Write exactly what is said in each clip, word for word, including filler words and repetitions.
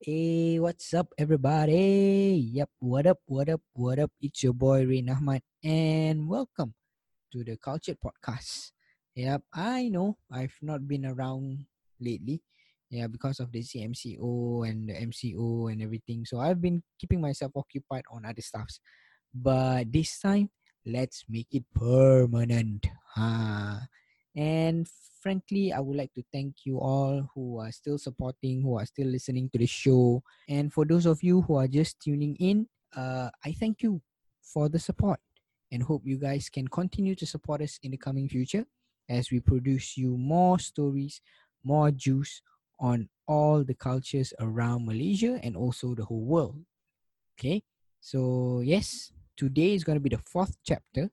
Hey, what's up everybody? Yep, what up, what up, what up? It's your boy Ren Ahmad and welcome to the Kultured Podcast. Yep, I know I've not been around lately. Yeah, because of the C M C O and the M C O and everything. So I've been keeping myself occupied on other stuffs. But this time, let's make it permanent. Ha. And frankly, I would like to thank you all who are still supporting, who are still listening to the show. And for those of you who are just tuning in, uh, I thank you for the support and hope you guys can continue to support us in the coming future as we produce you more stories, more juice on all the cultures around Malaysia and also the whole world. Okay, so yes, today is going to be the fourth chapter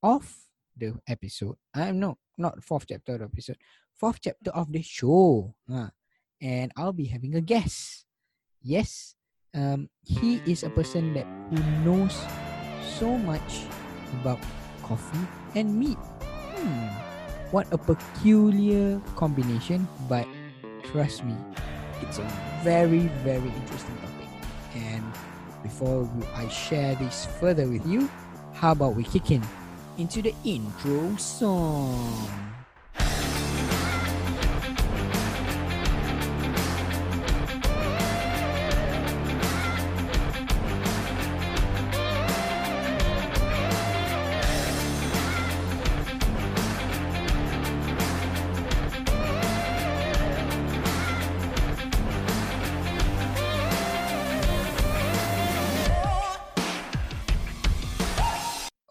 of the episode. I'm not. Not fourth chapter of the episode. Fourth chapter of the show. Huh. And I'll be having a guest. Yes. Um, he is a person that who knows so much about coffee and meat. Hmm. What a peculiar combination. But trust me, it's a very, very interesting topic. And before we, I share this further with you, how about we kick in into the intro song.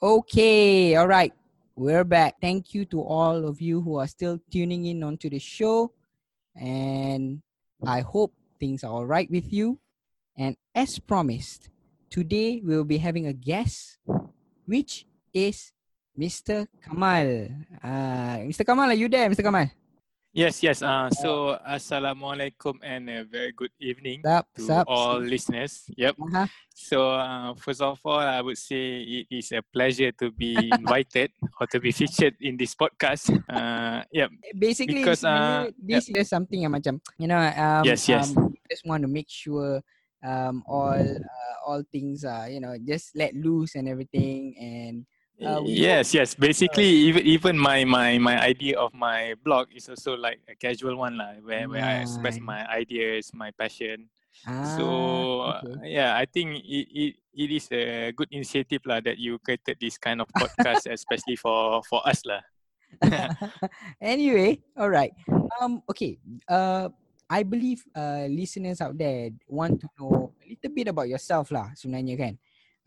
Okay, all right. We're back. Thank you to all of you who are still tuning in onto the show. And I hope things are all right with you. And as promised, today we'll be having a guest, which is Mister Kamal. Uh, Mister Kamal, are you there, Mister Kamal? Yes, yes. Uh, so, assalamualaikum and a very good evening sup, to sup, all sup. listeners. Yep. Uh-huh. So, uh, first of all, I would say it is a pleasure to be invited or to be featured in this podcast. Uh, yep. Basically, because, uh, this yep. is something yang macam, you know, um, yes, yes. Um, just want to make sure um, all uh, all things are, you know, just let loose and everything and Uh, yes, yes. Basically, uh, even even my, my, my idea of my blog is also like a casual one lah, where, where I express my ideas, my passion. Ah, so, okay. yeah, I think it, it, it is a good initiative lah that you created this kind of podcast, especially for, for us lah. Anyway, all right. Um, okay. Uh, I believe uh listeners out there want to know a little bit about yourself lah sebenarnya kan.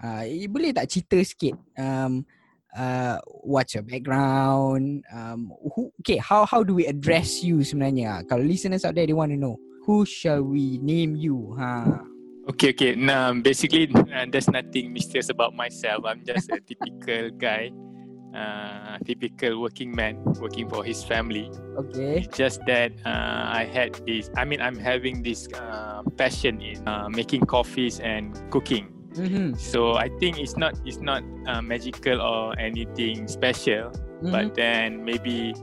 Uh, boleh tak cerita sikit? Um, Uh, what's your background? Um, who, okay, how how do we address you sebenarnya? Kalau listeners out there, they want to know who shall we name you? Ha. Okay, okay. Nah, basically, uh, there's nothing mysterious about myself. I'm just a typical guy, uh, typical working man working for his family. Okay. It's just that uh, I had this. I mean, I'm having this uh, passion in uh, making coffees and cooking. Mm-hmm. So I think it's not it's not uh, magical or anything special, mm-hmm. but then maybe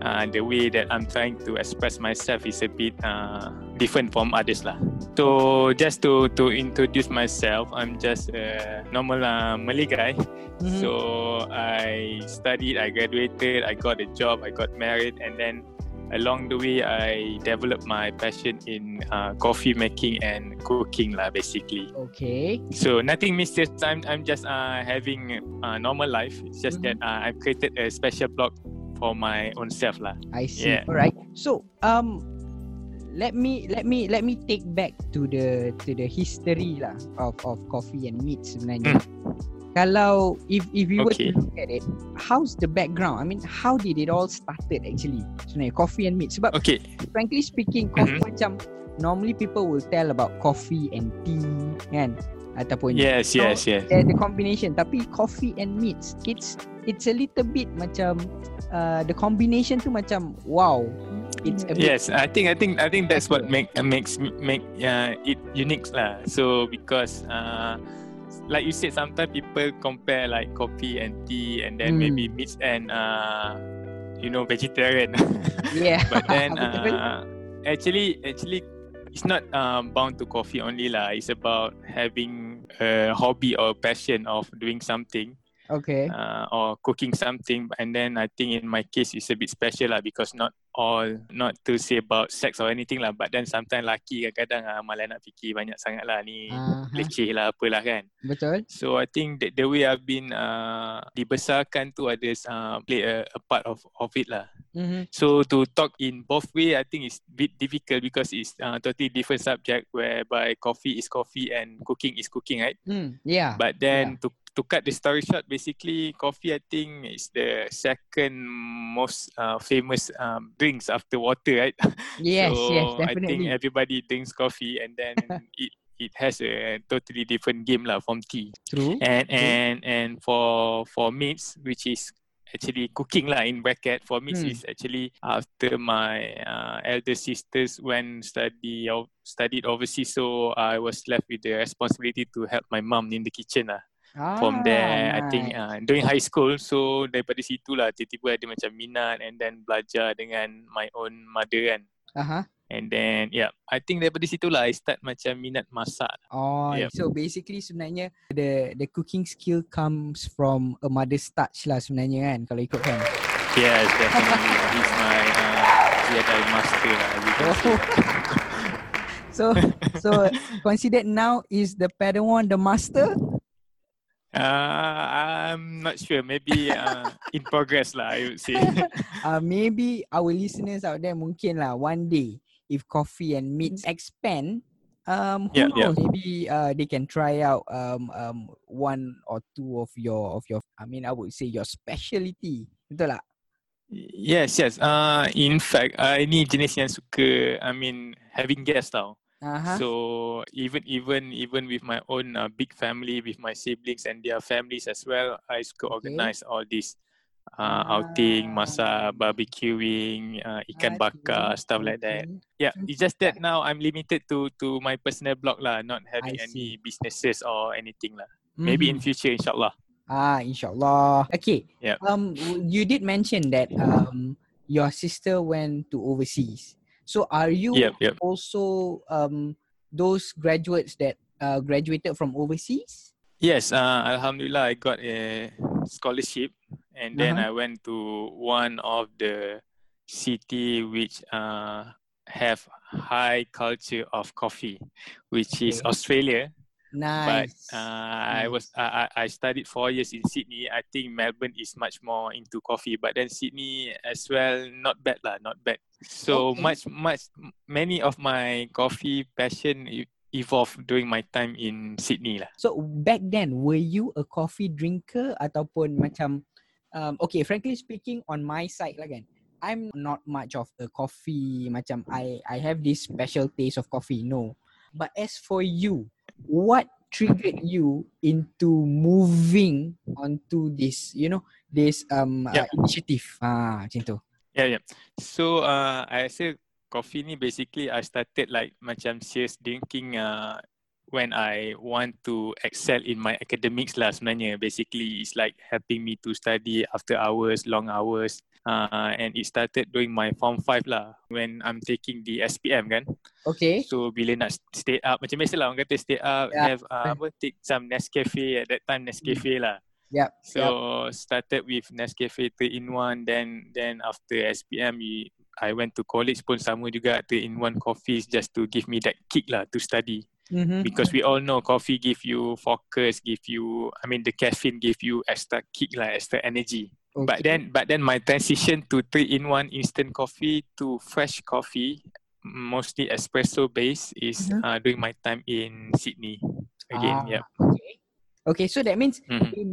uh, the way that I'm trying to express myself is a bit uh, different from others lah. So just to, to introduce myself, I'm just a normal uh, Malay guy. Mm-hmm. So I studied, I graduated, I got a job, I got married, and then along the way, I developed my passion in uh, coffee making and cooking lah, basically. Okay. So nothing mysterious. I'm I'm just uh, having a normal life. It's just mm-hmm. that uh, I've created a special blog for my own self lah. I see. Yeah. All right. So um, let me let me let me take back to the to the history lah of of coffee and meat sebenarnya. Kalau if if you okay. were to look at it, how's the background? I mean, how did it all started actually? Sebenarnya coffee and meat. Sebab okay. frankly speaking, coffee mm-hmm. macam normally people will tell about coffee and tea, kan? Ataupun yes, so, yes, yes. Uh, the combination. Tapi coffee and meats, it's it's a little bit macam uh, the combination tu macam wow. It's a bit yes, I think I think I think that's what make uh, makes make uh, it unique lah. So because. Uh, Like you said, sometimes people compare like coffee and tea, and then mm. maybe meats and uh, you know vegetarian. Yeah. But then uh, actually, actually it's not um, bound to coffee only lah. It's about having a hobby or passion of doing something. Okay. Uh, or cooking something, and then I think in my case it's a bit special lah, because not all, not to say about sex or anything lah, but then sometimes laki kadang-kadang ah, malah nak fikir banyak sangat lah ni, uh-huh. leceh lah apalah kan. Betul. So I think that the way I've been uh, dibesarkan tu ada uh, play a, a part of of it lah. Mm-hmm. So to talk in both way, I think it's a bit difficult because it's uh, totally different subject, whereby coffee is coffee and cooking is cooking, right? Mm, yeah. But then yeah. to To cut the story short, basically coffee I think is the second most uh, famous um, drinks after water, right? Yes, so yes, definitely. I think everybody drinks coffee, and then it it has a totally different game lah from tea. True. And and True. and for for meats, which is actually cooking lah in bracket, for meats mm. is actually after my uh, elder sisters when study or studied overseas, so I was left with the responsibility to help my mum in the kitchen lah. Ah, From there, nice. I think uh, during high school, so daripada situ lah tiba-tiba ada macam minat, and then belajar dengan my own mother kan. Uh-huh. And then, yeah, I think daripada situ lah I start macam minat masak. Oh, yep. So basically sebenarnya the the cooking skill comes from a mother's touch lah sebenarnya kan, kalau ikut kan. Yes, definitely. He's my uh, Jedi master lah. So, so considered now is the Padawan the master? Uh, I'm not sure. Maybe uh, in progress lah, I would say. uh, maybe our listeners out there mungkin lah one day if coffee and meats expand, um, who yeah, knows? Yeah. Maybe uh, they can try out um, um, one or two of your of your. I mean, I would say your specialty. Betul lah. Yes, yes. Uh, in fact, uh, ini jenis yang suka. I mean, having guests tau. Uh-huh. So even even even with my own uh, big family, with my siblings and their families as well, I could okay. organize all this uh, ah. outing, masak, barbecuing, uh, ikan bakar, ah, stuff like that. Yeah, it's just that now I'm limited to to my personal blog lah, not having any businesses or anything lah. Mm-hmm. Maybe in future, insyaAllah. Ah, insyaAllah. Okay. Yeah. Um, you did mention that um your sister went to overseas. So are you yep, yep. also um, those graduates that uh, graduated from overseas? Yes, uh, Alhamdulillah, I got a scholarship, and then uh-huh. I went to one of the city which uh, have high culture of coffee, which okay. is Australia. Nice. But uh, nice. I was I I studied four years in Sydney. I think Melbourne is much more into coffee, but then Sydney as well, not bad lah, not bad. So okay. much much many of my coffee passion evolved during my time in Sydney lah. So back then, were you a coffee drinker ataupun macam um, okay, frankly speaking, on my side lah kan, I'm not much of a coffee macam I I have this special taste of coffee. No, but as for you, what triggered you into moving onto this, you know, this um yeah. uh, initiative? Ah, macam tu. Yeah, yeah. So, uh, I say coffee ni basically I started like macam serious drinking uh, when I want to excel in my academics lah sebenarnya. Basically, it's like helping me to study after hours, long hours. Uh, and it started during my Form five lah, when I'm taking the S P M kan. Okay. So bila nak stay up, macam biasa lah orang kata stay up, yeah. have uh, apa, take some Nescafe. At that time Nescafe mm. lah. Yep. So yep. started with Nescafe three in one, then then after S P M we, I went to college pun sama juga, three in one coffees just to give me that kick lah to study. Mm-hmm. Because we all know coffee give you focus, give you, I mean the caffeine give you extra kick lah, extra energy. Okay. But then but then my transition to three in one instant coffee to fresh coffee, mostly espresso based, is mm-hmm. uh, during my time in Sydney again. Ah, yeah. Okay. Okay, so that means mm-hmm. in,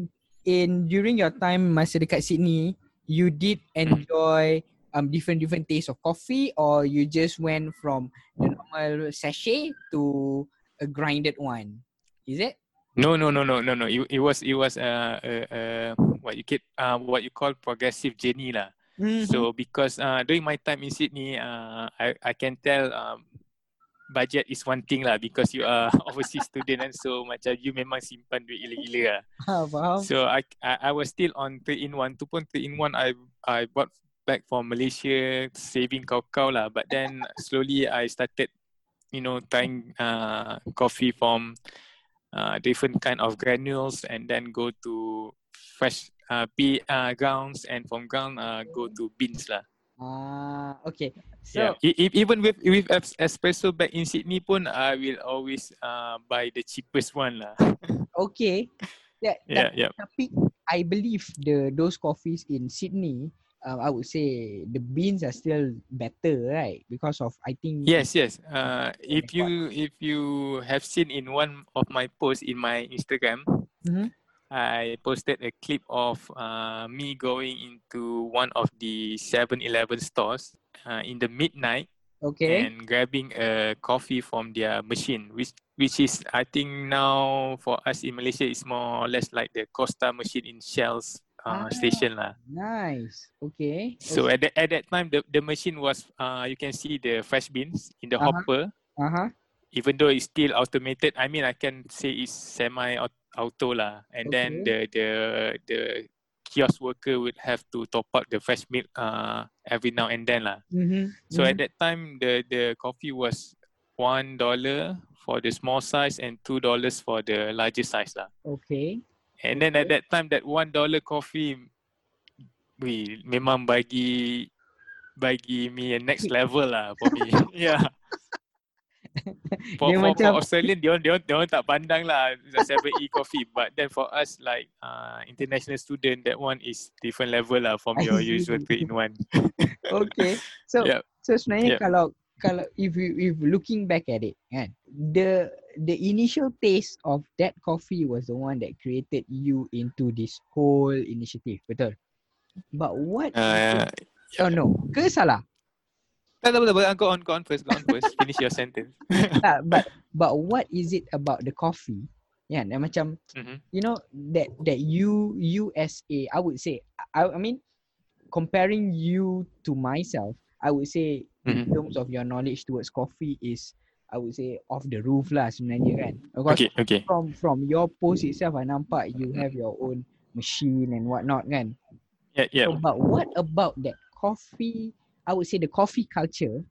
in during your time masa dekat Sydney, you did enjoy mm-hmm. um different different tastes of coffee, or you just went from the normal sachet to a grinded one? Is it? No, no, no, no, no, no. It, it was, it was uh, uh, uh, what you get, uh, what you call progressive journey lah. Mm-hmm. So because uh, during my time in Sydney, uh, I I can tell um, budget is one thing lah, because you are overseas student, and so macam you memang simpan duit gila-gila lah. Oh, wow. So I, I I was still on three in one tu pun three in one. I I bought back from Malaysia saving kau-kau lah. But then slowly I started you know, trying uh, coffee from uh, different kind of granules, and then go to fresh uh, pea uh, grounds, and from ground uh, go to beans lah. Ah, okay. So yeah. e- even with with espresso back in Sydney pun, I will always uh, buy the cheapest one lah. Okay. Yeah. Yeah. Tapi, yeah. tapi I believe the those coffees in Sydney, uh, I would say the beans are still better, right? Because of I think. Yes. Yes. Uh, if you if you have seen in one of my posts in my Instagram. Mm-hmm. I posted a clip of uh, me going into one of the seven eleven stores uh, in the midnight, okay, and grabbing a coffee from their machine, which which is I think now for us in Malaysia is more or less like the Costa machine in Shell's uh, ah, station lah. Nice, okay. So okay. at the, at that time the, the machine was uh, you can see the fresh beans in the uh-huh. hopper. Uh-huh. Even though it's still automated, I mean I can say it's semi automated. Auto lah, and okay. then the the the kiosk worker would have to top up the fresh milk uh, every now and then lah. Mm-hmm. So mm-hmm. at that time the the coffee was one dollar for the small size and two dollars for the larger size lah. Okay. And okay. then at that time that one dollar coffee, we memang bagi bagi me a next level lah for me. Yeah. For, for, for Australian, they don't, they don't, they don't tak pandang lah seven E coffee. But then for us, like uh, international student, that one is different level lah from your usual three in one. Okay, so yep. so sebenarnya yep. kalau kalau if you if looking back at it, kan, the the initial taste of that coffee was the one that created you into this whole initiative, betul? But what? Uh, yeah. Oh no, ke salah? Tak, tak, tak. Go on, go on first. Go on first. Finish your sentence. uh, but but what is it about the coffee? Yeah, and macam mm-hmm. you know that that you you as a I would say I I mean comparing you to myself, I would say mm-hmm. in terms of your knowledge towards coffee is I would say off the roof lah sebenarnya kan. Because okay, okay. From from your post itself, I nampak you have your own machine and whatnot kan. Yeah, yeah. So, but what about that coffee? I would say the coffee culture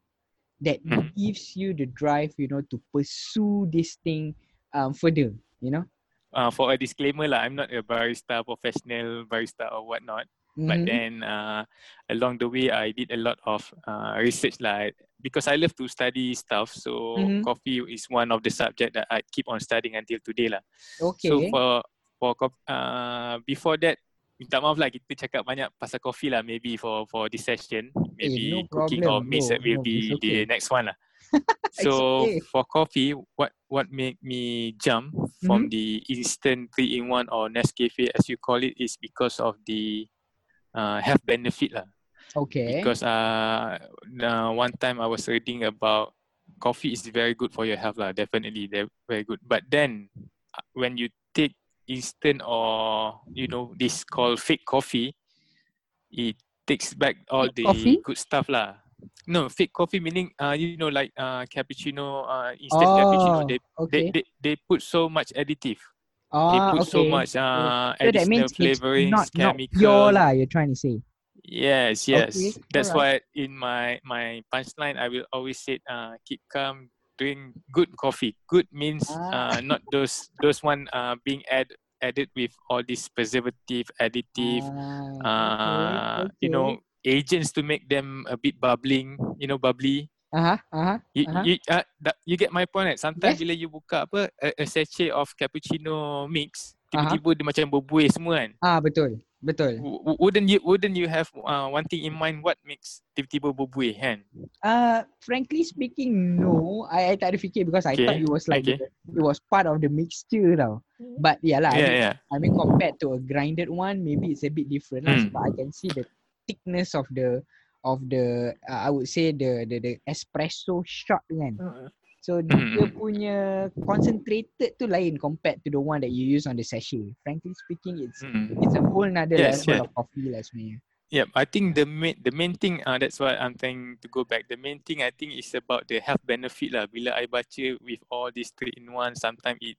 that mm. gives you the drive, you know, to pursue this thing um, further, you know? Uh, for a disclaimer lah, I'm not a barista, professional barista or whatnot. Mm-hmm. But then uh, along the way, I did a lot of uh, research lah. Because I love to study stuff. So mm-hmm. coffee is one of the subject that I keep on studying until today lah. Okay. So for, for uh, before that, minta maaf lah kita cakap banyak pasal coffee lah, maybe for for this session, maybe eh, no cooking problem, or meats no, will no, be okay. The next one lah. So okay. For coffee, what what make me jump from mm-hmm. the instant three in one or Nescafe as you call it is because of the uh, health benefit lah. Okay. Because uh, uh one time I was reading about coffee is very good for your health lah. Definitely, they're very good. But then when you take instant or you know this called fake coffee, it takes back all the coffee? Good stuff lah. No fake coffee meaning uh, you know like uh, cappuccino, uh, instant oh, cappuccino. They, okay. they they they put so much additive. Oh, they put okay. so much uh, so additional flavoring, chemical. Pure lah, you're trying to say. Yes, yes. Okay. That's right. Why in my my punchline, I will always say, uh, keep calm. Doing good coffee. Good means uh, not those those one uh, being add, added with all this preservative, additive, ah, uh, okay, okay. you know, agents to make them a bit bubbling, you know, bubbly. Uh-huh, uh-huh, you, uh-huh. You, uh, that, you get my point, right? Sometimes yes. Bila you buka apa, a, a sachet of cappuccino mix, tiba-tiba uh-huh. dia macam berbuih semua kan? Ah, betul, betul. W- wouldn't you wouldn't you have uh, one thing in mind what makes tiba-tiba berbuih kan? Uh, frankly speaking, no. I, I tak ada fikir because I okay. thought it was like okay. it was part of the mixture tau. But yeah lah, yeah, I, mean, yeah. I mean compared to a grinded one, maybe it's a bit different lah. Mm. But I can see the thickness of the of the uh, I would say the the, the espresso shot kan. Uh-huh. So dia punya concentrated tu lain compared to the one that you use on the sachet. Frankly speaking, it's mm. it's a whole nother yes, level yes. of coffee lah sebenarnya. Yeah, I think the main the main thing uh, that's why I'm trying to go back. The main thing I think is about the health benefit lah. Bila I baca with all these three in one, sometimes it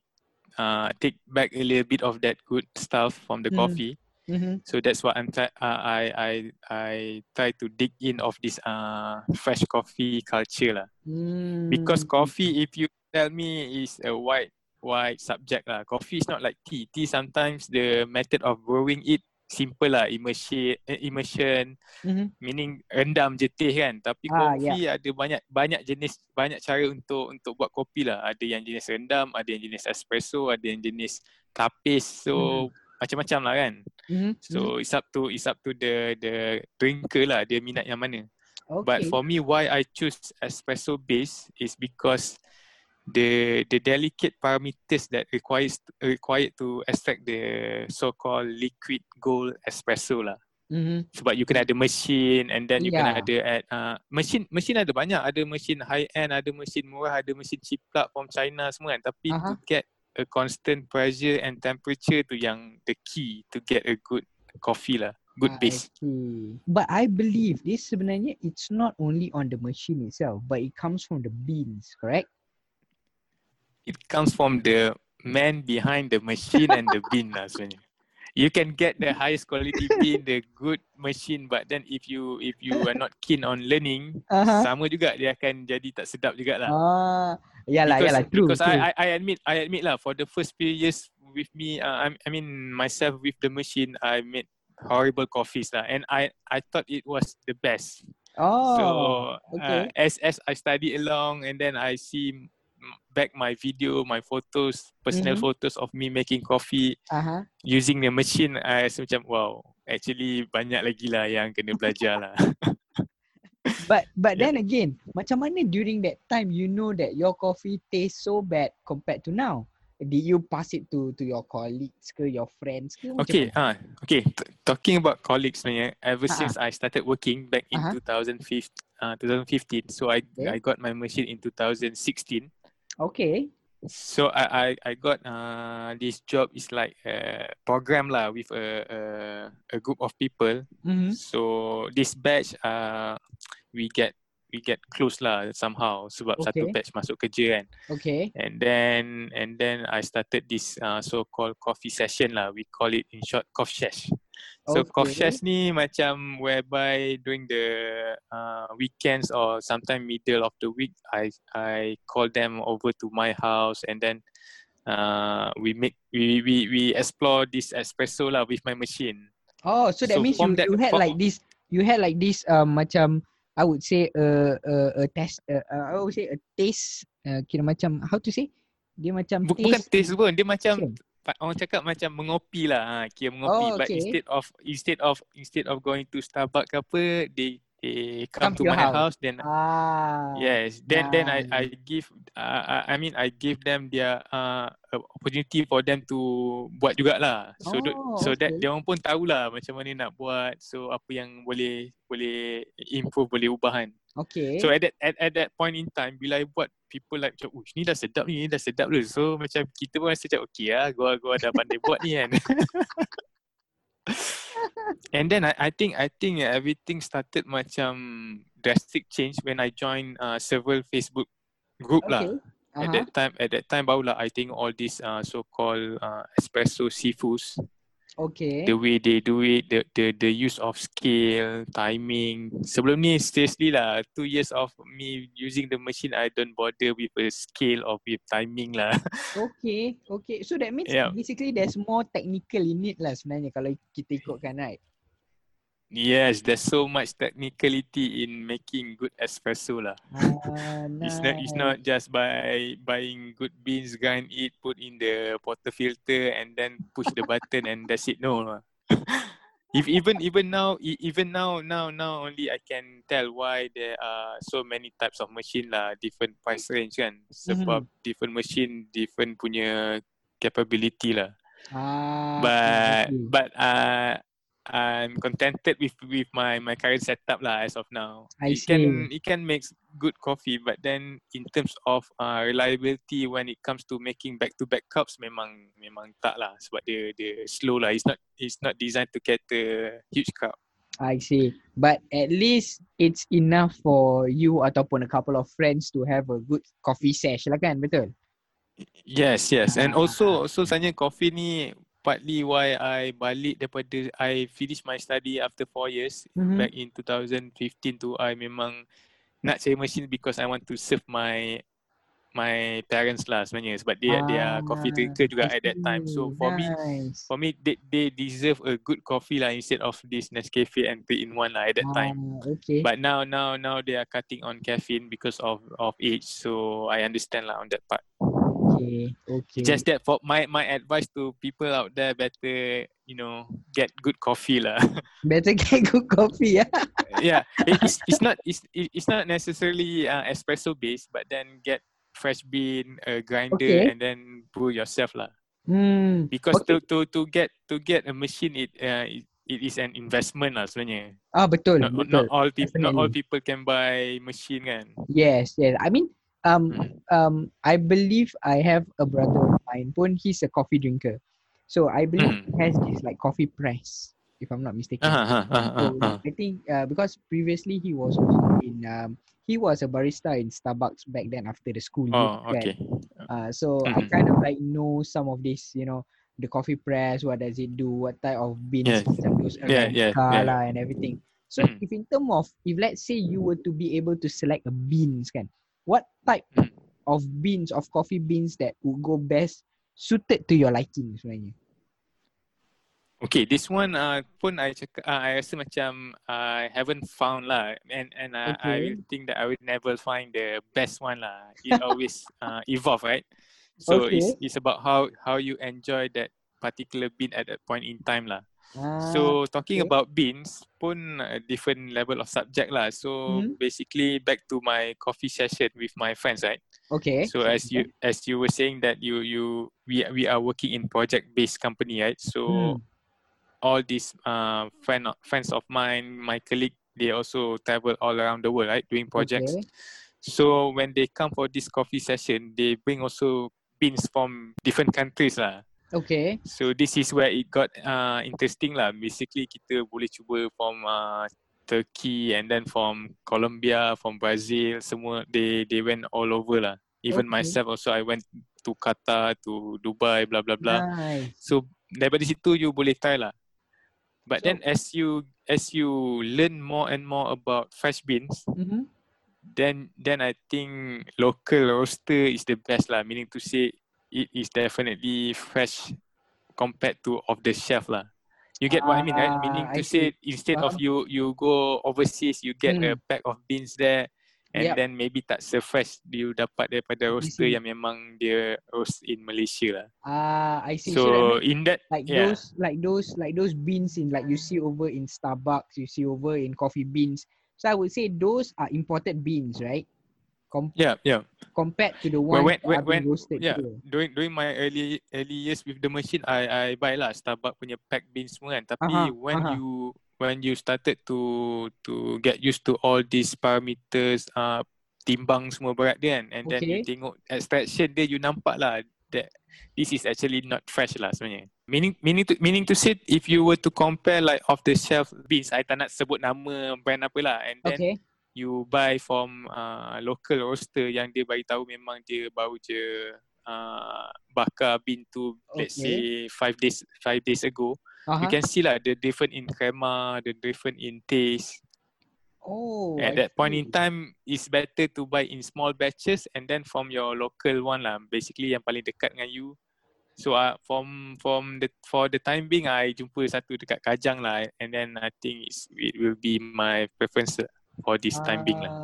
uh, take back a little bit of that good stuff from the mm. coffee. Mm-hmm. So that's what I'm try- uh, I I I try to dig in of this uh fresh coffee culture lah. Mm. Because coffee, if you tell me, is a wide wide subject lah. Coffee is not like tea. Tea sometimes the method of brewing it simple lah, immersion, immersion mm-hmm. meaning rendam je teh kan. Tapi ah, kopi yeah. ada banyak banyak jenis, banyak cara untuk untuk buat kopi lah. Ada yang jenis rendam, ada yang jenis espresso, ada yang jenis tapis. So mm. macam-macam lah kan. Mm-hmm. So it's up to it's up to the the drinker lah, dia minat yang mana. Okay. But for me, why I choose espresso base is because the the delicate parameters that requires required to extract the so-called liquid gold espresso lah. Mm-hmm. Sebab you kena ada mesin, and then you yeah. kena ada at uh, mesin mesin ada banyak, ada mesin high end, ada mesin murah, ada mesin cheap lah from China semua kan. Tapi uh-huh. to get a constant pressure and temperature tu yang the key to get a good coffee lah, good base. But I believe this sebenarnya it's not only on the machine itself, but it comes from the beans, correct? It comes from the man behind the machine and the bean lah sebenarnya. You can get the highest quality bean, the good machine, but then if you if you are not keen on learning, uh-huh. sama juga dia akan jadi tak sedap jugalah. Ah, yalah yalah true. Because true. I, I I admit I admit lah for the first few years with me, uh, I I mean myself with the machine, I made horrible coffees lah, and I I thought it was the best. Oh. So okay. uh, as as I study along, and then I see back my video, my photos, personal mm-hmm. photos of me making coffee uh-huh. using the machine, I rasa macam wow, actually banyak lagi lah yang kena belajar lah. But but yeah. then again, macam mana during that time you know that your coffee tastes so bad compared to now? Did you pass it to to your colleagues ke, your friends ke? Okay, ha, okay. T- talking about colleagues sebenarnya, ever uh-huh. since I started working back in uh-huh. two thousand fifteen, so I okay. I got my machine in two thousand sixteen. Okay. So I I I got uh this job is like a program lah with a a, a group of people. Mm-hmm. So this batch uh we get we get close lah somehow sebab okay. satu batch masuk kerja kan. Okay. And then and then I started this uh so-called coffee session lah. We call it in short coffee sesh. So okay. coffee sesh ni macam whereby during the uh, weekends or sometime middle of the week, I I call them over to my house, and then uh, we make we we we explore this espresso lah with my machine. Oh, so that so means you, that, you had from, like this you had like this um macam I would say a a, a test uh, I would say a taste uh, kira macam how to say dia macam Buk- taste bukan taste pun dia macam sure. Orang cakap macam mengopi lah, kira mengopi. Oh, okay. But instead of instead of instead of going to Starbucks ke apa, they they come, come to my house. house then ah, yes, then nice. then I I give uh, I mean I give them their uh, opportunity for them to buat jugalah. So oh, so okay. that dia orang pun tahulah macam mana nak buat. So apa yang boleh boleh improve, boleh ubahan. Okay. So at that at, at that point in time, bila I buat, people like macam, uish ni dah sedap ni, ni dah sedap dulu. So macam kita pun rasa macam, okay lah, gua, gua dah pandai buat ni kan. And then I, I think I think everything started macam drastic change when I joined uh, several Facebook group okay. lah. Uh-huh. At that time, at that time barulah I think all these uh, so-called uh, espresso sifus. Okay. The way they do it, the the the use of scale, timing. Sebelum ni seriously lah, two years of me using the machine, I don't bother with a scale or with timing lah. Okay, okay. So that means yeah. basically there's more technical in it lah sebenarnya kalau kita ikutkan, right? Yes, there's so much technicality in making good espresso lah. Ah, nice. It's not it's not just by buying good beans, grind it, put in the portafilter, and then push the button and that's it. No. If even even now even now now now only I can tell why there are so many types of machine lah, different price range kan. Sebab mm-hmm. different machine, different punya capability lah. Ah, but okay. but uh I'm contented with with my my current setup lah as of now. I it see. can it can make good coffee, but then in terms of uh, reliability when it comes to making back to back cups, memang memang tak lah sebab dia dia slow lah. It's not it's not designed to get a huge cup. I see. But at least it's enough for you ataupun a couple of friends to have a good coffee sesh lah kan, betul? Yes yes, and also also sebenarnya coffee ni partly why I balik daripada I finish my study after four years, mm-hmm. back in twenty fifteen tu. I memang nak cari machine because I want to serve my my parents lah sebenarnya, sebab they ah, they are coffee drinker juga at that time. So for nice. me for me they they deserve a good coffee lah instead of this Nescafe and three in one lah at that ah, time. Okay. But now now now they are cutting on caffeine because of of age. So I understand lah on that part. Okay. Okay. Just that for my my advice to people out there, better, you know, get good coffee lah. Better get good coffee, yeah. Yeah. It's it's not it's it's not necessarily uh, espresso based, but then get fresh bean, a grinder, okay. and then brew yourself lah. Mm, because okay. to to to get to get a machine, it uh, it, it is an investment lah sebenarnya. Ah betul. Not, betul. not all people Definitely. not all people can buy machine kan. Yes, yes. I mean, um mm. um I believe I have a brother of mine pun, he's a coffee drinker. So I believe mm. he has this like coffee press, if I'm not mistaken. Uh-huh, uh-huh, so uh-huh. I think uh, because previously he was also in um he was a barista in Starbucks back then after the school year. Oh, okay. Uh, so mm-hmm. I kind of like know some of this, you know, the coffee press, what does it do, what type of beans, yes. those yeah, yeah, yeah. and everything. So mm. if in terms of, if let's say you were to be able to select a beans, kan, what type mm. of beans, of coffee beans that would go best suited to your liking sebenarnya? Okay, this one uh, pun I cakap, uh, I rasa macam uh, I haven't found lah, and and uh, okay. I will think that I will never find the best one lah. It always uh, evolve, right? So okay. it's it's about how how you enjoy that particular bean at that point in time lah. Ah, so talking okay. about beans pun a different level of subject lah. So mm-hmm. basically back to my coffee session with my friends, right? Okay. So as you as you were saying that you you we we are working in project based company, right? So mm. all these uh, friend, friends of mine, my colleague, they also travel all around the world, right, doing projects. Okay. So when they come for this coffee session, they bring also beans from different countries lah. Okay. So this is where it got uh, interesting lah. Basically, kita boleh cuba from uh, Turkey and then from Colombia, from Brazil, semua. They they went all over lah. Even okay. myself also, I went to Qatar, to Dubai, blah blah blah. Nice. So daripada situ, you boleh try lah. But so, then as you as you learn more and more about fresh beans, mm-hmm. then then I think local roaster is the best lah. Meaning to say, it is definitely fresh compared to off the shelf lah. You get what uh, I mean, right? Meaning I to see. say, instead uh-huh. of you you go overseas, you get mm. a pack of beans there, and yep. then maybe tak se-fresh you dapat daripada roaster yang memang dia roast in Malaysia lah. Ah, uh, I see. So, so that in that, like yeah. those like those like those beans in, like you see over in Starbucks, you see over in coffee beans. So I would say those are imported beans, right? Com- yeah, yeah. Compared to the ones when, when, that are being roasted yeah, today. During during my early early years with the machine, I I buy lah Starbucks punya pack beans semua kan. Tapi uh-huh, when uh-huh. you when you started to to get used to all these parameters, uh, timbang semua berat dia kan, and okay. then you tengok extraction dia, you nampak lah that this is actually not fresh lah sebenarnya. Meaning meaning to meaning to say, if you were to compare like off the shelf beans, I tak nak sebut nama brand apa lah, and then okay. you buy from uh, local roaster yang dia bagi tahu memang dia baru je uh, bakar bean tu, let's okay. say five days ago. Uh-huh. You can see lah the different in crema, the different in taste. Oh. At I that see. point in time, it's better to buy in small batches and then from your local one lah. Basically yang paling dekat dengan you. So uh, from from the for the time being, I jumpa satu dekat Kajang lah, and then I think it's, it will be my preference for this ah, time being lah.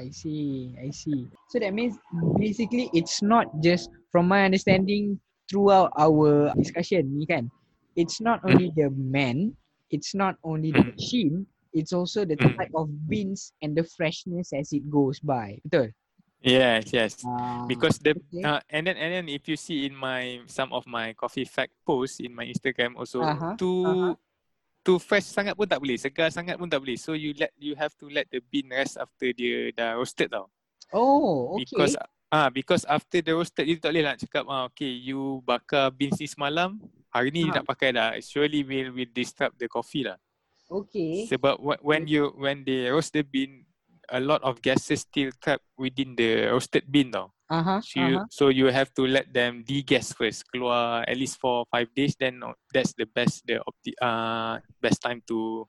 I see, I see. So that means basically it's not just, from my understanding throughout our discussion ni kan, it's not only the man, it's not only the machine, it's also the type of beans and the freshness as it goes by. Betul? Yes, yes. Ah, because the okay. uh, and then and then if you see in my some of my coffee fact posts in my Instagram also, uh-huh, too uh-huh. too fresh sangat pun tak boleh, segar sangat pun tak boleh. So you let you have to let the bean rest after dia dah roasted tau. Oh, okay. Because ah uh, because after the roasted, you tak boleh nak cakap ah uh, okay, you bakar beans ni semalam, hari ni ha. nak pakai dah, surely will will disrupt the coffee lah. Okay. Sebab when you when they roast the bean, a lot of gases still trapped within the roasted bean tau. Uh-huh, so, you, uh-huh. so you have to let them de-gas first, keluar at least for five days, then that's the best the opti- uh, best time to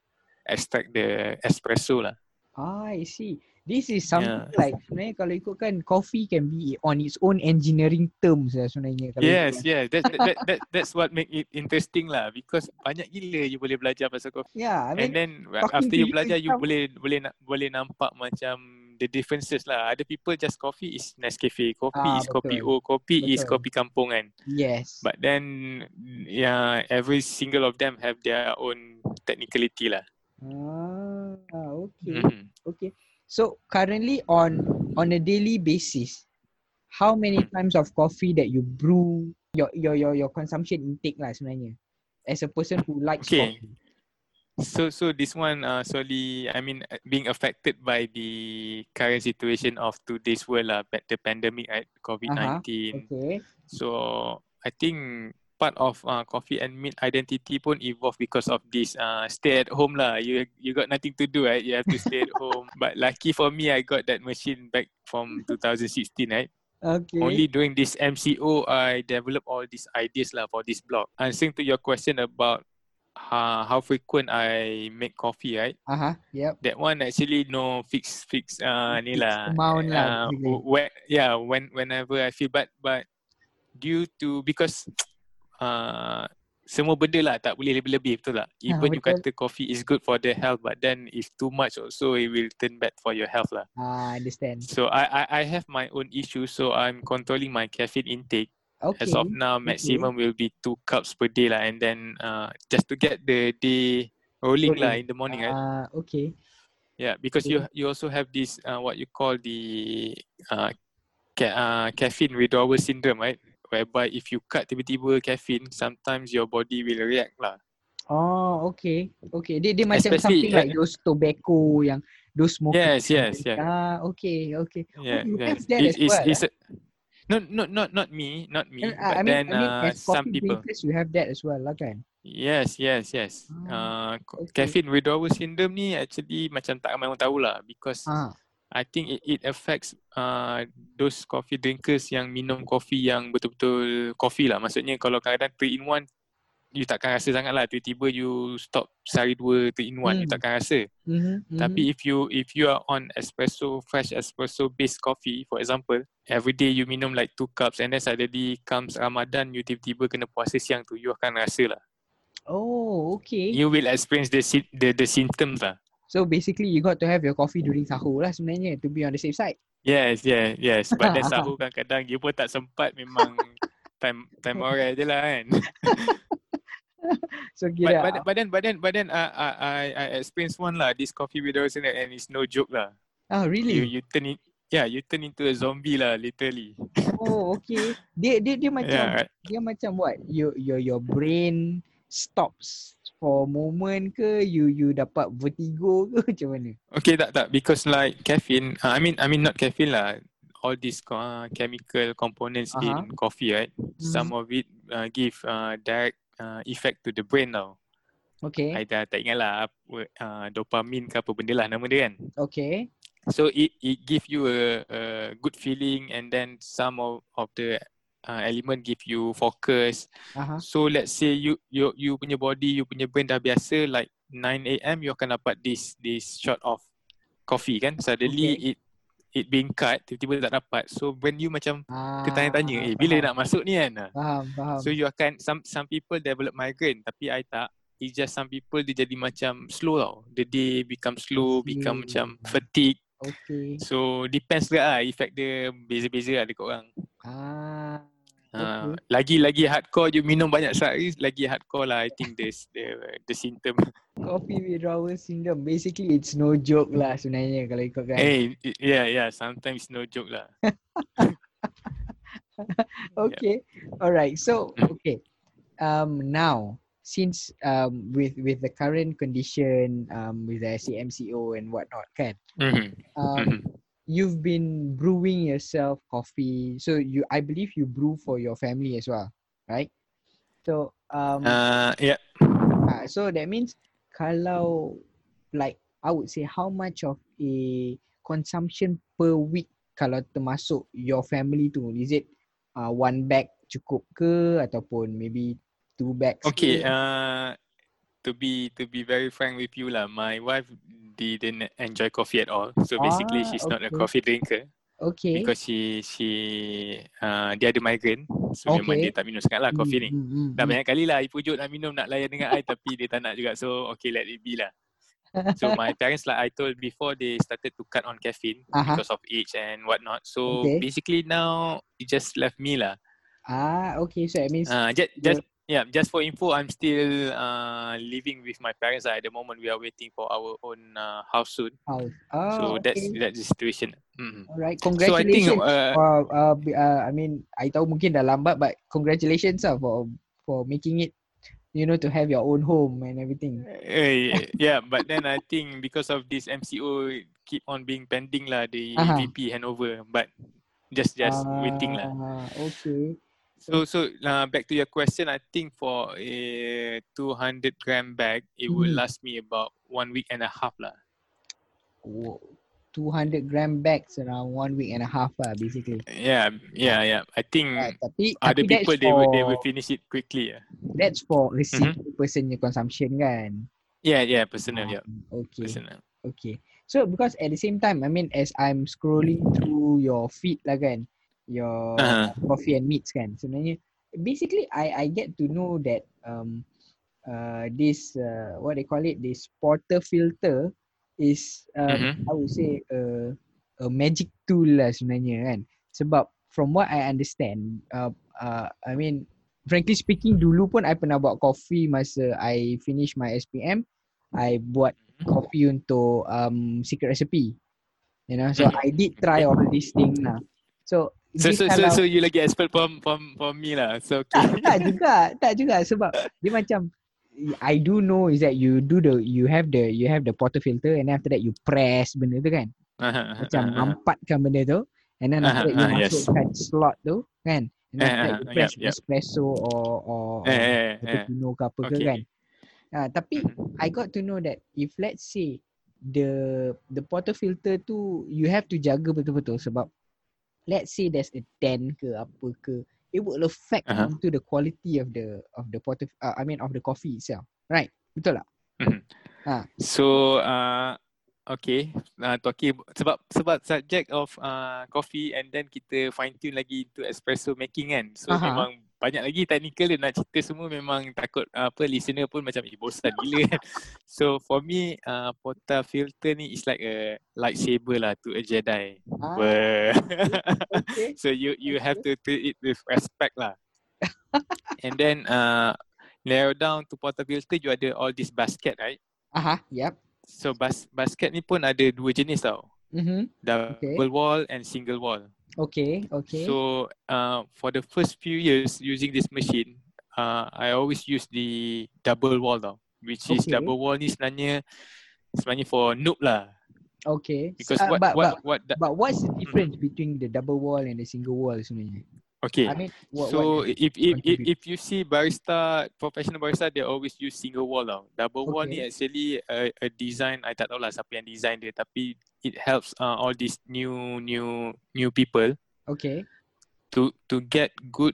extract the espresso lah. Ah, I see. This is something yeah. like sebenarnya kalau ikutkan coffee can be on its own engineering terms lah sebenarnya. Kalau yes, ikutkan. yes. That, that, that, that, that's what make it interesting lah, because banyak gila you boleh belajar pasal coffee. Yeah, I mean, and then after you belajar you, you boleh boleh boleh nampak macam the differences lah. Other people just coffee is Nescafe, coffee ah, is kopi O, kopi betul. is kopi kampung kan. Yes. But then, yeah, every single of them have their own technicality lah. Ah, okay, mm-hmm. okay. So currently on on a daily basis, how many times of coffee that you brew your your your, your consumption intake lah sebenarnya? As a person who likes okay. coffee. So so this one uh, solely, I mean, being affected by the current situation of today's world lah, the pandemic, right? COVID nineteen. Uh-huh. Okay. So I think part of uh, coffee and meat identity pun evolve because of this uh, stay at home lah. You you got nothing to do, right? You have to stay at home. But lucky for me, I got that machine back from twenty sixteen, right? Okay. Only during this M C O, I developed all these ideas lah for this blog. Answering to your question about Uh, how frequent I make coffee, right? Uh-huh, yep. That one actually no fixed fixed uh, ni lah. Amount lah. Uh, really. When, yeah, when whenever I feel bad, but due to because uh, semua benda lah tak boleh lebih-lebih, betul tak? Even uh, you betul. Kata coffee is good for the health, but then if too much also it will turn bad for your health lah. Ah, uh, I understand. So I, I I have my own issue, so I'm controlling my caffeine intake. Okay. As of now, maximum okay. will be two cups per day lah, and then uh, just to get the day rolling, rolling. lah in the morning. Ah, uh, right? okay. Yeah, because okay. you you also have this uh, what you call the uh, ca- uh, caffeine withdrawal syndrome, right? Whereby if you cut tiba-tiba caffeine, sometimes your body will react lah. Oh, okay, okay. Dia dia macam something yeah. like those tobacco yang those smoking. Yes, yes, yeah. Ah, okay, okay. Yeah, oh, you yeah. have that it, as it's, well. It's a, No, no, not not me, not me. Uh, but I mean, then I mean, uh, some people. You have that as well, lah kan? Yes, yes, yes. Ah, uh, okay. Caffeine withdrawal syndrome ni actually macam tak ramai orang tahu lah, because ah. I think it, it affects uh, those coffee drinkers yang minum kopi yang betul-betul kopi lah. Maksudnya kalau kadang-kadang three in one, you takkan rasa sangat lah. Tiba-tiba you stop sehari dua three in one, mm. you takkan rasa. Mm-hmm, Tapi mm-hmm. if you if you are on espresso, fresh espresso based coffee, for example, every day you minum like two cups, and then suddenly comes Ramadan, you tiba-tiba kena puasa siang tu, you akan rasa lah. Oh, okay. You will experience the the, the symptoms lah. So basically you got to have your coffee during sahur lah sebenarnya, to be on the safe side. Yes, yes, yes. But then sahur kadang-kadang you pun tak sempat, memang time time orang je lah kan. So kira but, but, but then but then but then uh, I I I experience one lah, this coffee withdrawal syndrome, and it's no joke lah. Oh, really? You you turn it Yeah, you turn into a zombie lah, literally. Oh, okay. Dia dia dia macam yeah, right. dia macam what? Your your your brain stops for a moment ke? You you dapat vertigo ke? Macam mana? Okay, tak tak. Because like caffeine, uh, I mean I mean not caffeine lah. All these uh, chemical components uh-huh. in coffee, right? Mm-hmm. Some of it uh, give uh, direct uh, effect to the brain now. Okay. I dah tak ingat lah. Uh, dopamin ke apa benda lah nama dia kan? Okay. So it it give you a, a good feeling, and then some of, of the uh, element give you focus. Uh-huh. So let's say you you you punya body, you punya brain dah biasa like nine a.m. you akan dapat this this shot of coffee kan. Suddenly okay. it it being cut, tiba-tiba tak dapat. So when you macam ah, tertanya-tanya, eh bila faham. Nak masuk ni kan? Faham, faham. So you akan some some people develop migraine, tapi I tak. It's just some people dia jadi macam slow tau. The day become slow, become macam fatigue. Okay. So depends lah, effect dia beza-beza lah dekat orang. Ah. Okay. Uh, lagi-lagi hardcore you minum banyak sehari, lagi hardcore lah I think the the the symptom. Coffee withdrawal syndrome, basically it's no joke lah sebenarnya kalau ikut kan. Eh, hey, yeah yeah, sometimes it's no joke lah. Okay. Yeah. Alright. So, okay. Um now since um with with the current condition um with the C M C O and whatnot kan, mm-hmm. um mm-hmm. you've been brewing yourself coffee, so you I believe you brew for your family as well, right? So um uh yeah uh, so that means kalau like I would say how much of a consumption per week kalau termasuk your family tu, is it uh, one bag cukup ke ataupun maybe two bags? Okay, uh, to be to be very frank with you lah, my wife didn't enjoy coffee at all. So basically ah, she's okay. not a coffee drinker. Okay. Because she she uh, dia ada migraine. So okay. memang dia tak minum sangat lah coffee mm, ni mm, mm, Dah mm. banyak kali lah I pujuk nak minum, nak layan dengan I tapi dia tak nak juga. So okay, let it be lah. So my parents lah, like I told before, they started to cut on caffeine uh-huh. because of age and what not. So okay. basically now it just left me lah. Ah okay, so it means uh, just, just, yeah, just for info, I'm still uh, living with my parents lah. At the moment we are waiting for our own uh, house soon. House. Oh, so okay. that's that's the situation. Mm. Alright, congratulations. So I think, uh, uh, uh, uh, I mean, I tahu mungkin dah lambat, but congratulations lah for for making it. You know, to have your own home and everything. Uh, yeah, but then I think because of this M C O keep on being pending lah the uh-huh. E V P handover, but just just uh, waiting lah. Okay. So so uh, back to your question, I think for a two hundred gram bag, it hmm. will last me about one week and a half lah. Whoa. two hundred gram bags around one week and a half lah, basically. Yeah, yeah, yeah. I think right, tapi, other tapi people, they will, they will finish it quickly. Yeah. That's for receiving mm-hmm. personal consumption kan? Yeah, yeah, personal, um, yeah. Okay, personal. Okay. So, because at the same time, I mean, as I'm scrolling through your feed lah kan, your uh-huh. coffee and meats kan, sebenarnya, basically, I I get to know that um uh this, uh, what they call it, this porter filter, is um, mm-hmm. I would say uh, a magic tool lah sebenarnya kan. Sebab from what I understand, uh, uh, I mean, frankly speaking, dulu pun I pernah buat coffee masa I finish my S P M. I buat coffee untuk um, secret recipe. You know, so mm-hmm. I did try all these things lah. So So so, so so you lagi expert from from from me lah. So okay. tak, tak juga, tak juga sebab dia macam I do know is that you do the you have the you have the porter filter and after that you press benda tu kan uh-huh, macam uh-huh. mampatkan benda tu and then after uh-huh, that you uh, masukkan yes. slot tu kan and then after uh-huh, that you press yep, yep. espresso or or cappuccino ke apa ke kan uh, tapi I got to know that if let's say the the porter filter tu you have to jaga betul-betul sebab let's say there's a dent ke apa ke, it will affect uh-huh. to the quality of the of the porter, uh, I mean of the coffee itself, right? Betul tak? Mm-hmm. Ha. So, uh, okay, uh, talking sebab sebab subject of uh, coffee and then kita fine tune lagi to espresso making kan, so uh-huh. memang banyak lagi technical dia nak cerita semua, memang takut uh, apa listener pun macam eh, bosan gila kan. So for me, uh, porter filter ni is like a lightsaber lah to a Jedi. Ah. But okay. So you you okay. have to treat it with respect lah. And then uh, narrow down to porter filter, you ada all this basket, right? Aha, uh-huh. Yep. So bas- basket ni pun ada dua jenis tau. Mhm. Double okay. wall and single wall. Okay, okay. So uh, for the first few years using this machine, uh, I always use the double wall tau. Which okay. is double wall ni sebenarnya sebenarnya for noob lah. Okay. Because uh, what, but, what, but, what da- but what's the difference mm-hmm. between the double wall and the single wall sebenarnya? Okay. I mean, what, so what if if if, if you see barista, professional barista, they always use single wall lah. Double okay. wall ni actually a, a design, I tak tahu lah siapa yang design dia, tapi it helps uh, all these new new new people. Okay. To to get good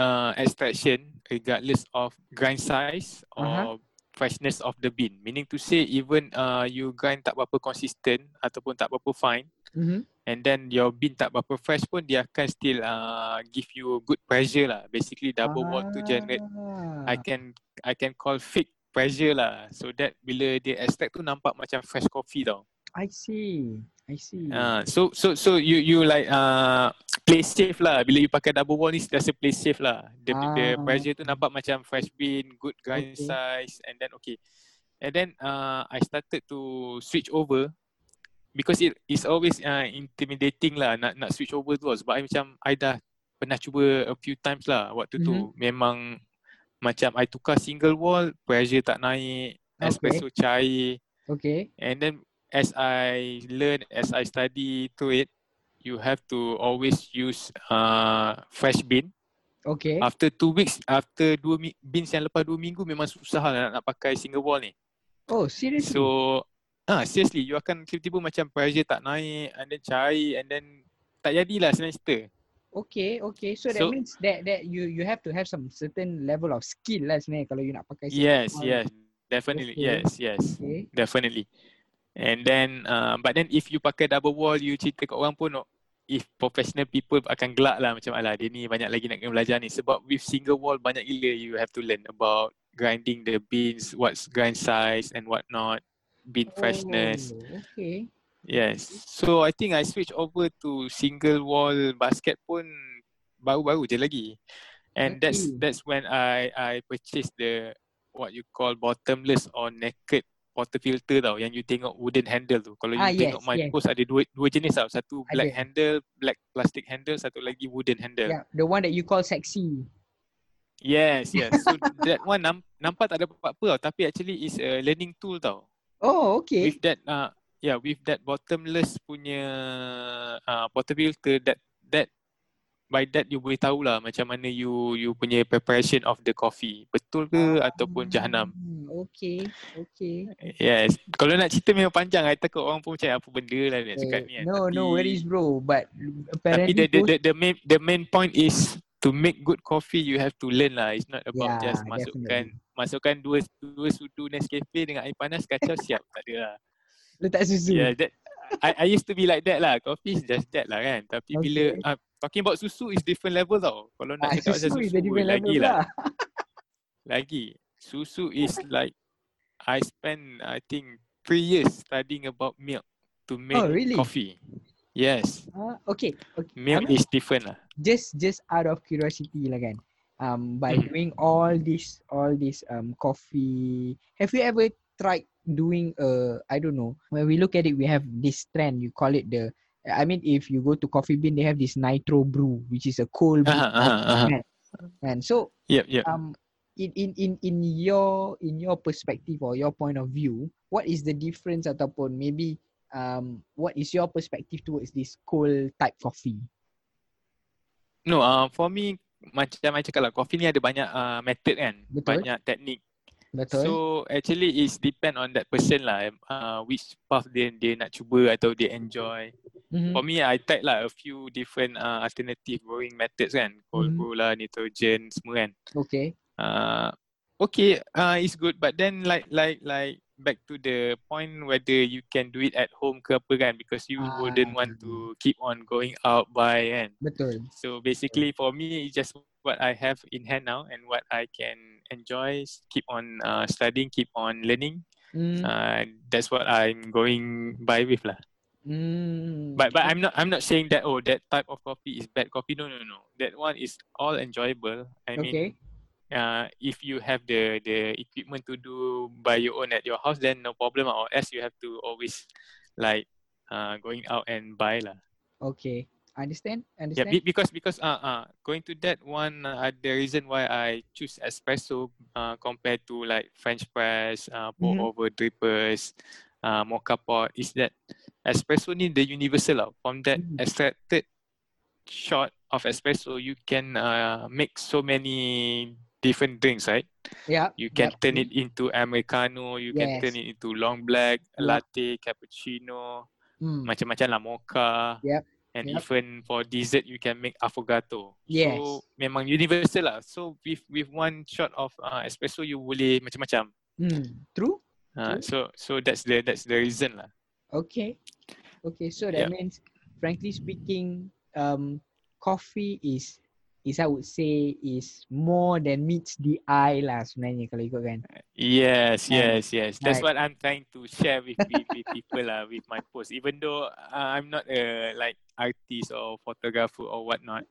uh, extraction regardless of grind size or uh-huh. freshness of the bean. Meaning to say, even uh, you grind tak berapa consistent ataupun tak berapa fine. Mm-hmm. And then your bean tak berapa fresh pun, dia akan still uh, give you good pressure lah. Basically double ah. wall to generate, I can I can call fake pressure lah. So that bila dia extract tu nampak macam fresh coffee tau. I see, I see. Uh, so so so you you like uh, play safe lah. Bila you pakai double wall ni rasa play safe lah. The, ah. the pressure tu nampak macam fresh bean, good grind okay. size and then okay. And then uh, I started to switch over. Because it is always uh, intimidating lah nak nak switch over tu lah. Sebab I macam I dah pernah cuba a few times lah waktu mm-hmm. tu. Memang macam I tukar single wall, pressure tak naik, okay. espresso cair. Okay. And then as I learn, as I study to it, you have to always use uh, fresh bean. Okay. After two weeks, after dua mi- beans yang lepas dua minggu memang susah lah nak, nak pakai single wall ni. Oh, seriously? So, ah, seriously, you akan tiba-tiba macam pressure tak naik and then cair and then tak jadilah semester. Okay, okay. So that so, means that that you you have to have some certain level of skill lah sebenarnya kalau you nak pakai. Yes, yes. Definitely. Okay. Yes, yes. Okay. Definitely. And then uh, but then if you pakai double wall, you cerita kat orang pun, if professional people akan gelak lah macam alah dia ni banyak lagi nak kena belajar ni, sebab with single wall banyak gila you have to learn about grinding the beans, what's grind size and what not, bean freshness. Oh, okay. Yes. So I think I switch over to single wall basket pun baru-baru je lagi. And okay. that's that's when I I purchase the what you call bottomless or naked water filter tau, yang you tengok wooden handle tu. Kalau ah, you yes, tengok my yes. post ada dua dua jenis tau. Satu black ada. handle, black plastic handle, satu lagi wooden handle. Yeah, the one that you call sexy. Yes, yes. So that one namp- nampak tak ada apa-apa tau, tapi actually is a learning tool tau. Oh, okay. With that uh, yeah, with that bottomless punya uh, water filter, that that by that you boleh tahulah macam mana you you punya preparation of the coffee. Betul ke ataupun jahanam. Okay, okay. Yes. Kalau nak cerita memang panjang, I takut orang pun macam apa benda lah nak cakap ni. No, tapi, no worries bro. But apparently the, the, the, the, main, the main point is to make good coffee you have to learn lah. It's not about yeah, just masukkan definitely. masukkan dua dua sudu Nescafe dengan air panas kacau siap. Tak ada lah. Letak susu. Yeah, that, I, I used to be like that lah. Coffee is just that lah kan. Tapi okay. bila... Uh, talking about susu is different level tau. Kalau nak ah, cakap susu, susu is lagi lah. Lagi. Susu is like, I spend I think three years studying about milk to make oh, really? coffee. Yes. Uh, okay. okay. Milk I mean, is different lah. Just just out of curiosity lah kan. Um, by hmm. doing all this, all this um coffee, have you ever tried doing a, I don't know, when we look at it, we have this trend, you call it the, I mean, if you go to Coffee Bean, they have this nitro brew, which is a cold brew. Uh-huh, uh-huh. And, and so, yep, yep. um, in in in in your in your perspective or your point of view, what is the difference, ataupun maybe um, what is your perspective towards this cold type coffee? No, uh, for me, macam macam kalau coffee ni ada banyak uh, method kan, Betul. banyak teknik. Betul. So actually it's depend on that person lah, uh, which path dia dia nak cuba atau dia enjoy. Mm-hmm. For me, I tried lah a few different uh, alternative brewing methods kan, cold brew lah, nitrogen semua kan. Okay. Uh, okay, uh, it's good, but then like like like back to the point whether you can do it at home ke apa kan, because you ah. wouldn't want to keep on going out by kan. Betul. So basically for me it's just what I have in hand now and what I can enjoy, keep on uh, studying, keep on learning. Mm. Uh, that's what I'm going by with lah. Mm. But but I'm not I'm not saying that oh that type of coffee is bad coffee. No no no. That one is all enjoyable. I okay. mean, uh, if you have the the equipment to do by your own at your house, then no problem. Or else you have to always like uh, going out and buy lah. Okay. Understand? Understand? Yeah, because because uh, uh, going to that one, uh, the reason why I choose espresso uh, compared to like French press, uh, pour mm-hmm. over drippers, uh, mocha pot is that espresso ni the universal lah. From that mm-hmm. extracted shot of espresso, you can uh, make so many different drinks, right? Yeah. You can yep. turn it into Americano, you yes. can turn it into long black, yep. latte, cappuccino, mm. macam-macam lah, mocha. Yep. And yep. even for dessert, you can make affogato. Yes. So, memang universal lah. So, with with one shot of uh, espresso, you boleh macam-macam. Mm. True. Uh, True. So, so that's the that's the reason lah. Okay. Okay. So that yeah. means, frankly speaking, um, coffee is is I would say is more than meets the eye lah sebenarnya kalau ikut kan. Yes, yes, yes. That's right. What I'm trying to share with, with, with people lah, with my post. Even though uh, I'm not a like artist or photographer or whatnot,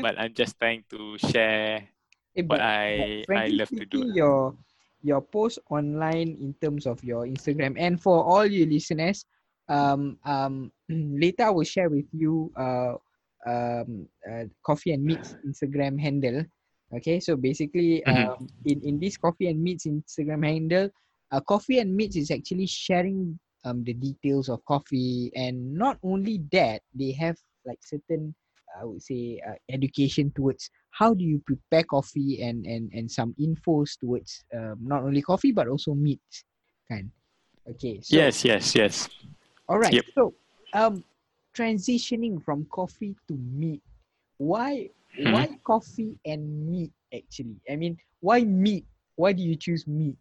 but I'm just trying to share eh, but, what I I love to do. Your your post online in terms of your Instagram, and for all you listeners, um um later I will share with you uh um uh, Coffee and Meats Instagram handle. Okay, so basically um in in this Coffee and Meats Instagram handle, uh, Coffee and Meats is actually sharing um the details of coffee, and not only that, they have like certain I would say uh, education towards how do you prepare coffee, and and and some infos towards um, not only coffee but also meats kan. Okay, so yes yes yes all right. Yep. So um transitioning from coffee to meat? Why hmm. why coffee and meat actually? I mean, why meat? Why do you choose meat?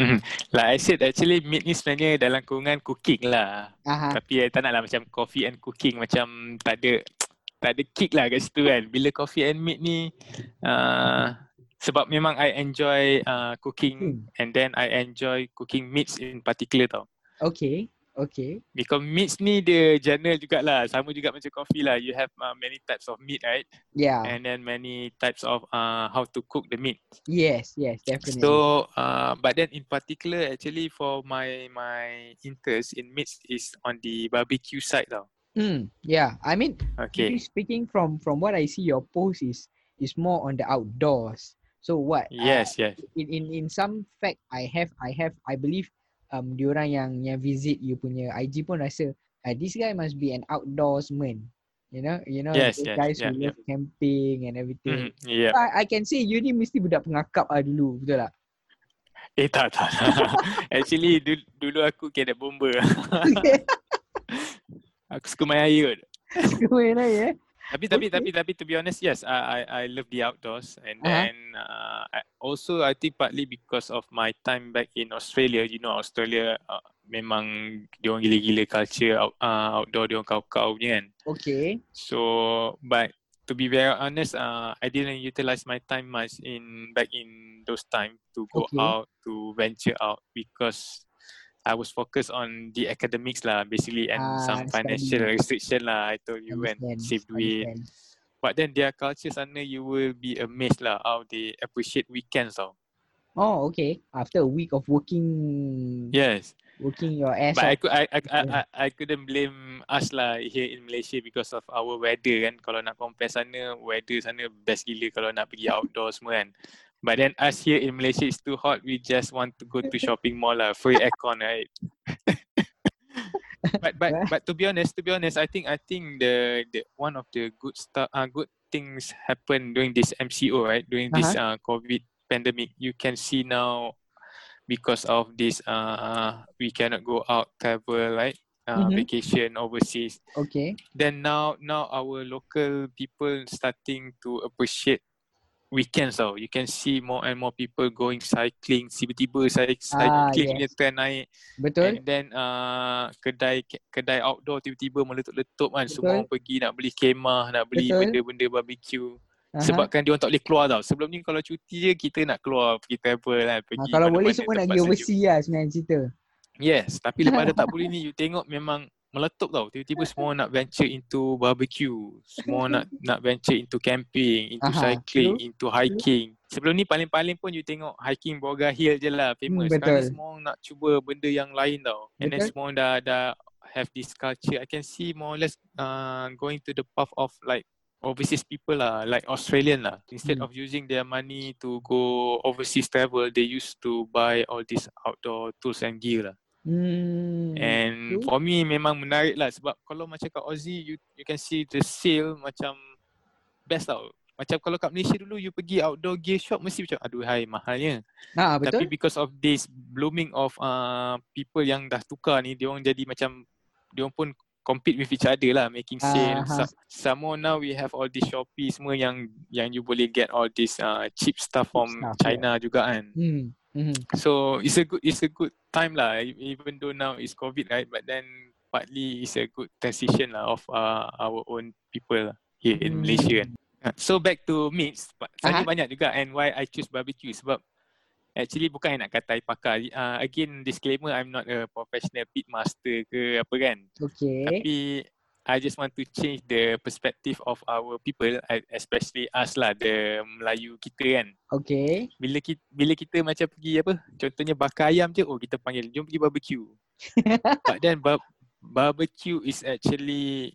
Mm-hmm. Like I said, actually meat ni sebenarnya dalam kurungan cooking lah. Aha. Tapi I tak nak lah macam coffee and cooking, macam tak ada, tak ada kick lah kat situ kan. Bila coffee and meat ni, uh, sebab memang I enjoy uh, cooking hmm. and then I enjoy cooking meats in particular tau. Okay, okay. Because meats ni dia general jugalah, sama juga macam coffee lah. You have uh, many types of meat, right? Yeah. And then many types of uh, how to cook the meat. Yes, yes, definitely. So, uh, but then in particular actually for my my interest in meats is on the barbecue side tau. Mm, yeah, I mean, okay. Speaking from from what I see, your post is is more on the outdoors. So what? Yes, uh, yes. In in in some fact, I have I have I believe um diorang yang yang visit you punya I G pun rasa uh, this guy must be an outdoorsman. You know, you know, yes, yes, guys yeah, who yeah. love camping and everything. Mm, yeah. So I, I can say you ni mesti budak pengakap ah dulu, betul tak? Eh tak tak. Actually dulu, dulu aku kena bomba. Aku suka main air. Suka main air eh? Tapi, tapi, okay. tapi, tapi to be honest, yes, I I, I love the outdoors. And uh-huh. then uh, I also I think partly because of my time back in Australia. You know, Australia uh, memang diorang gila-gila culture out, uh, outdoor diorang kau-kau je kan. Okay. So, but to be very honest, uh, I didn't utilize my time much in back in those time to go okay. out, to venture out because I was focused on the academics lah, basically, and ah, some financial study. restriction lah. I told you and saved duit. But then their culture sana, you will be amazed lah how they appreciate weekends tau. Oh, okay. After a week of working, yes, working your ass. But I, could, I, I, I, I, I couldn't blame us lah here in Malaysia because of our weather kan. Kalau nak compare sana, weather sana best gila kalau nak pergi outdoor semua kan. But then us here in Malaysia, it's too hot. We just want to go to shopping mall lah, free aircon, right? but but but to be honest, to be honest, I think I think the the one of the good stuff, uh, good things happen during this M C O, right? During uh-huh. this uh, COVID pandemic, you can see now because of this, uh, we cannot go out travel, right? Uh, mm-hmm. Vacation overseas. Okay. Then now now our local people starting to appreciate weekends tau. You can see more and more people going cycling. Tiba-tiba cycling punya ah, yes. trend naik. Betul. And then uh, kedai kedai outdoor tiba-tiba meletup-letup kan. Betul. Semua orang pergi nak beli kemah, nak beli Betul. benda-benda barbecue. Aha. Sebabkan diorang tak boleh keluar tau. Sebelum ni kalau cuti je kita nak keluar pergi travel lah. Pergi ha, kalau boleh semua nak pergi overseas lah sebenarnya cerita. Yes. Tapi lepas dah tak boleh ni you tengok memang meletup tau. Tiba-tiba semua nak venture into barbecue, semua nak nak venture into camping, into Aha, cycling, true. into hiking. Sebelum ni paling-paling pun you tengok hiking Borga Hill je lah famous. Hmm, sekarang semua nak cuba benda yang lain tau. And betul. then semua dah dah have this culture. I can see more or less uh, going to the path of like overseas people lah, like Australian lah. Instead hmm. of using their money to go overseas travel, they used to buy all these outdoor tools and gear lah. Hmm. And okay. for me memang menarik lah sebab kalau macam kat Aussie you you can see the sale macam best tau. Macam kalau kat Malaysia dulu you pergi outdoor gear shop mesti macam aduh hai mahalnya. Ha, betul. Tapi because of this blooming of uh, people yang dah tukar ni, diorang jadi macam diorang pun compete with each other lah, making sale. Uh-huh. Some, some more now we have all this Shopee semua yang yang you boleh get all this uh, cheap stuff from stuff, China yeah. juga kan. Hmm. Mm-hmm. So it's a good it's a good time lah, even though now it's COVID, right? But then partly it's a good transition lah of uh, our own people here in mm-hmm. Malaysia kan. So back to meats, saya uh-huh. banyak juga and why I choose barbecue sebab actually bukan nak kata I pakar. Uh, again disclaimer, I'm not a professional pit master ke apa kan. Okay. Tapi I just want to change the perspective of our people, especially us lah, the Melayu kita kan. Okay. Bila kita, bila kita macam pergi apa, contohnya bakar ayam je, oh kita panggil, jom pergi barbecue. But then bar- barbecue is actually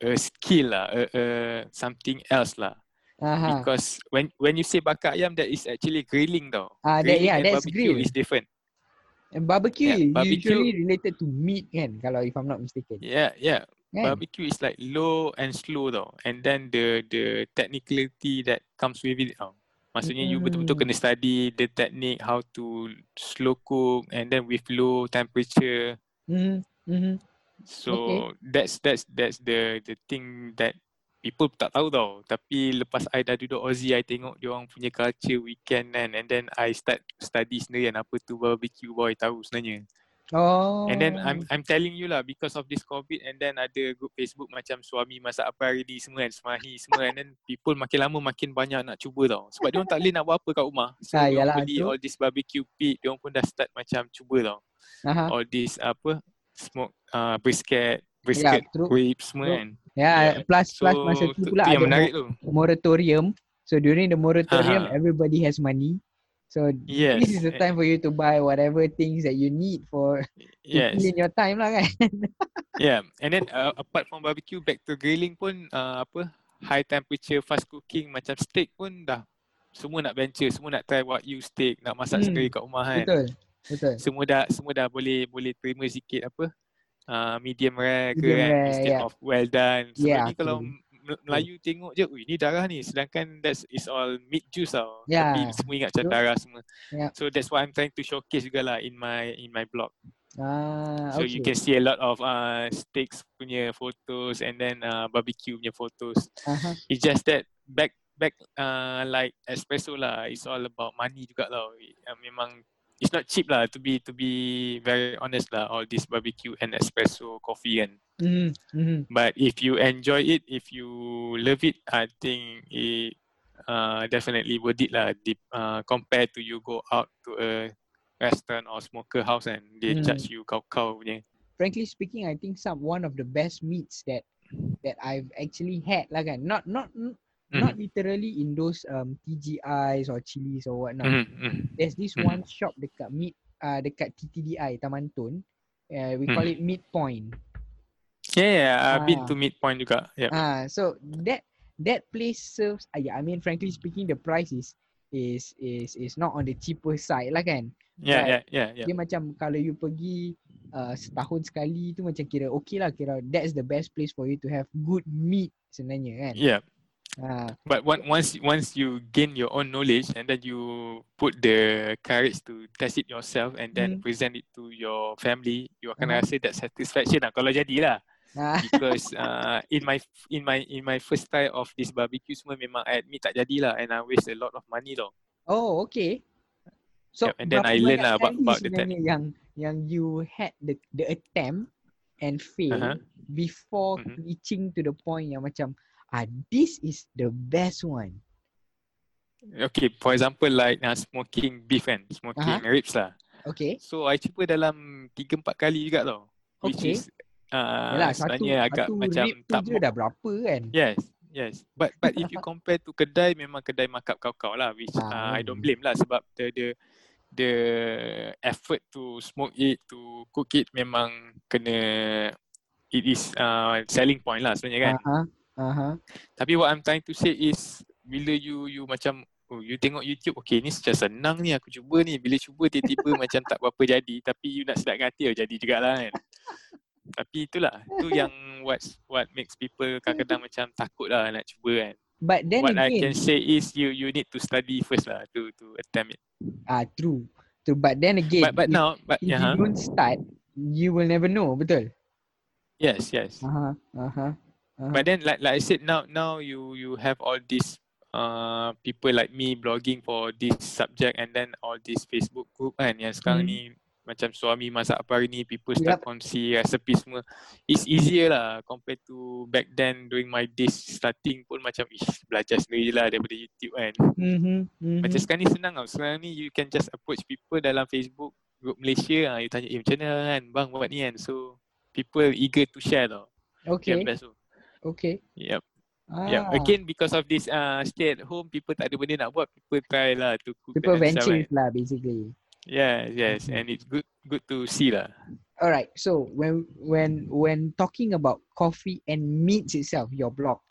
a skill lah, a, a something else lah. Aha. Because when when you say bakar ayam, that is actually grilling tau. Ah, grilling that, yeah, and that's barbecue grill. Is different. And barbecue yeah, is barbecue, usually related to meat kan, kalau if I'm not mistaken. Yeah, yeah. Yeah. Barbecue is like low and slow tau. And then the the technicality that comes with it tau. Maksudnya mm. you betul-betul kena study the technique, how to slow cook and then with low temperature. Mm. Mm-hmm. So okay. that's that's that's the the thing that people tak tahu tau. Tapi lepas I dah duduk Aussie, I tengok diorang punya culture weekend kan. And then I start study sendiri kan apa tu barbecue boy tahu sebenarnya. Oh. And then I'm I'm telling you lah, because of this COVID, and then ada group Facebook macam suami masak apa hari ni semua kan, semahi semua. And then people makin lama makin banyak nak cuba tau. Sebab diorang tak boleh nak buat apa kat rumah. So ah, diorang beli itu. All this barbecue pit, diorang pun dah start macam cuba tau. Aha. All this apa, smoke uh, brisket, brisket yeah, ribs semua true. Kan. Ya, yeah, plus so, plus masa tu pula ada mo- moratorium. So during the moratorium, uh-huh. everybody has money. So yes. this is the time for you to buy whatever things that you need for yes. in your time lah kan. yeah, and then uh, apart from barbecue, back to grilling pun uh, apa high temperature fast cooking macam steak pun dah semua nak venture, semua nak try wagyu steak, nak masak hmm. sendiri kat rumah kan. Betul. Betul. Semua dah semua dah boleh boleh terima sikit apa. Uh, medium rare ke kan, instead yeah. of well done. Sebab yeah, ni kalau yeah. Melayu tengok je, ui ni darah ni. Sedangkan that's is all meat juice tau yeah. Tapi semua ingat macam darah semua yeah. So that's what I'm trying to showcase jugalah in my in my blog ah, so okay. you can see a lot of uh, steaks punya photos. And then uh, barbecue punya photos uh-huh. It's just that back back uh, like espresso lah. It's all about money juga lah. uh, Memang it's not cheap lah, to be to be very honest lah, all this barbecue and espresso coffee kan. Mm-hmm. But if you enjoy it, if you love it, I think it uh, definitely worth it lah. Uh, compared to you go out to a restaurant or smoker house and they mm. charge you kau-kau punya. Frankly speaking, I think some one of the best meats that that I've actually had lah kan. Not not Not mm-hmm. literally in those um, T G Is or Chili's or whatnot. Mm-hmm. There's this mm-hmm. one shop dekat meat, uh, dekat T T D I Taman Tun. Uh, we mm-hmm. call it Meat Point. Yeah, yeah. I've uh, been to Meat Point juga. Yep. Uh, so that that place serves. Uh, yeah, I mean, frankly speaking, the price is is is is not on the cheaper side lah kan. Yeah, right? yeah, yeah, yeah. Dia macam kalau you pergi uh, setahun sekali tu macam kira okay lah, kira that's the best place for you to have good meat sebenarnya kan. Yeah. Uh, but one, once once you gain your own knowledge and then you put the courage to test it yourself and then mm. present it to your family, you akan uh-huh. rasa that satisfaction lah kalau jadilah. Uh. Because uh, in my in my in my first try of this barbecue semua memang I admit tak jadilah and I waste a lot of money tau. Oh okay. So yep, and then I learn lah about, about the technique yang yang you had the the attempt and fail uh-huh. before mm-hmm. reaching to the point yang macam ah, this is the best one. Okay, for example like uh, smoking beef and smoking uh-huh. ribs lah. Okay. So, I cuba dalam three to four kali juga tau. Okay. Which is uh, yalah, sebenarnya satu, agak satu macam tak tu dah berapa kan? Yes, yes. But but if you compare to kedai, memang kedai markup kau-kau lah. Which uh, I don't blame lah sebab the, the the effort to smoke it, to cook it memang kena. It is uh, selling point lah sebenarnya kan? Uh-huh. Uh-huh. Tapi what I'm trying to say is bila you you macam oh, you tengok YouTube, okay ni secara senang ni aku cuba ni. Bila cuba tiba-tiba macam tak berapa jadi. Tapi you nak sedapkan hati oh, jadi jugalah kan. Tapi itulah, tu yang what what makes people kadang-kadang macam takut lah nak cuba kan. But then what again, I can say is you you need to study first lah to to attempt it. Ah true, true. But then again, but, but if, now, but, if uh-huh. you don't start, you will never know, betul? Yes, yes. Aha, uh-huh. aha. Uh-huh. Uh-huh. But then, like like I said, now now you you have all these uh people like me blogging for this subject, and then all this Facebook group kan yang sekarang mm. ni macam suami masak apa hari ni, people start yep. kongsi recipe semua. It's easier lah compared to back then during my days starting pun macam ish, belajar sendiri je lah daripada YouTube kan. Mm-hmm, mm-hmm. Macam sekarang ni senang tau. Sekarang ni you can just approach people dalam Facebook group Malaysia lah. You tanya, eh macam mana kan bang buat ni kan. So people eager to share tau. Okay. So, okay. Yep. Ah. Yep. Again, because of this uh, stay at home, people tak ada benda nak buat, people try lah to cook. People ventures lah basically. Yeah, yes, and it's good good to see lah. Alright, so when when when talking about coffee and meats itself, your blog,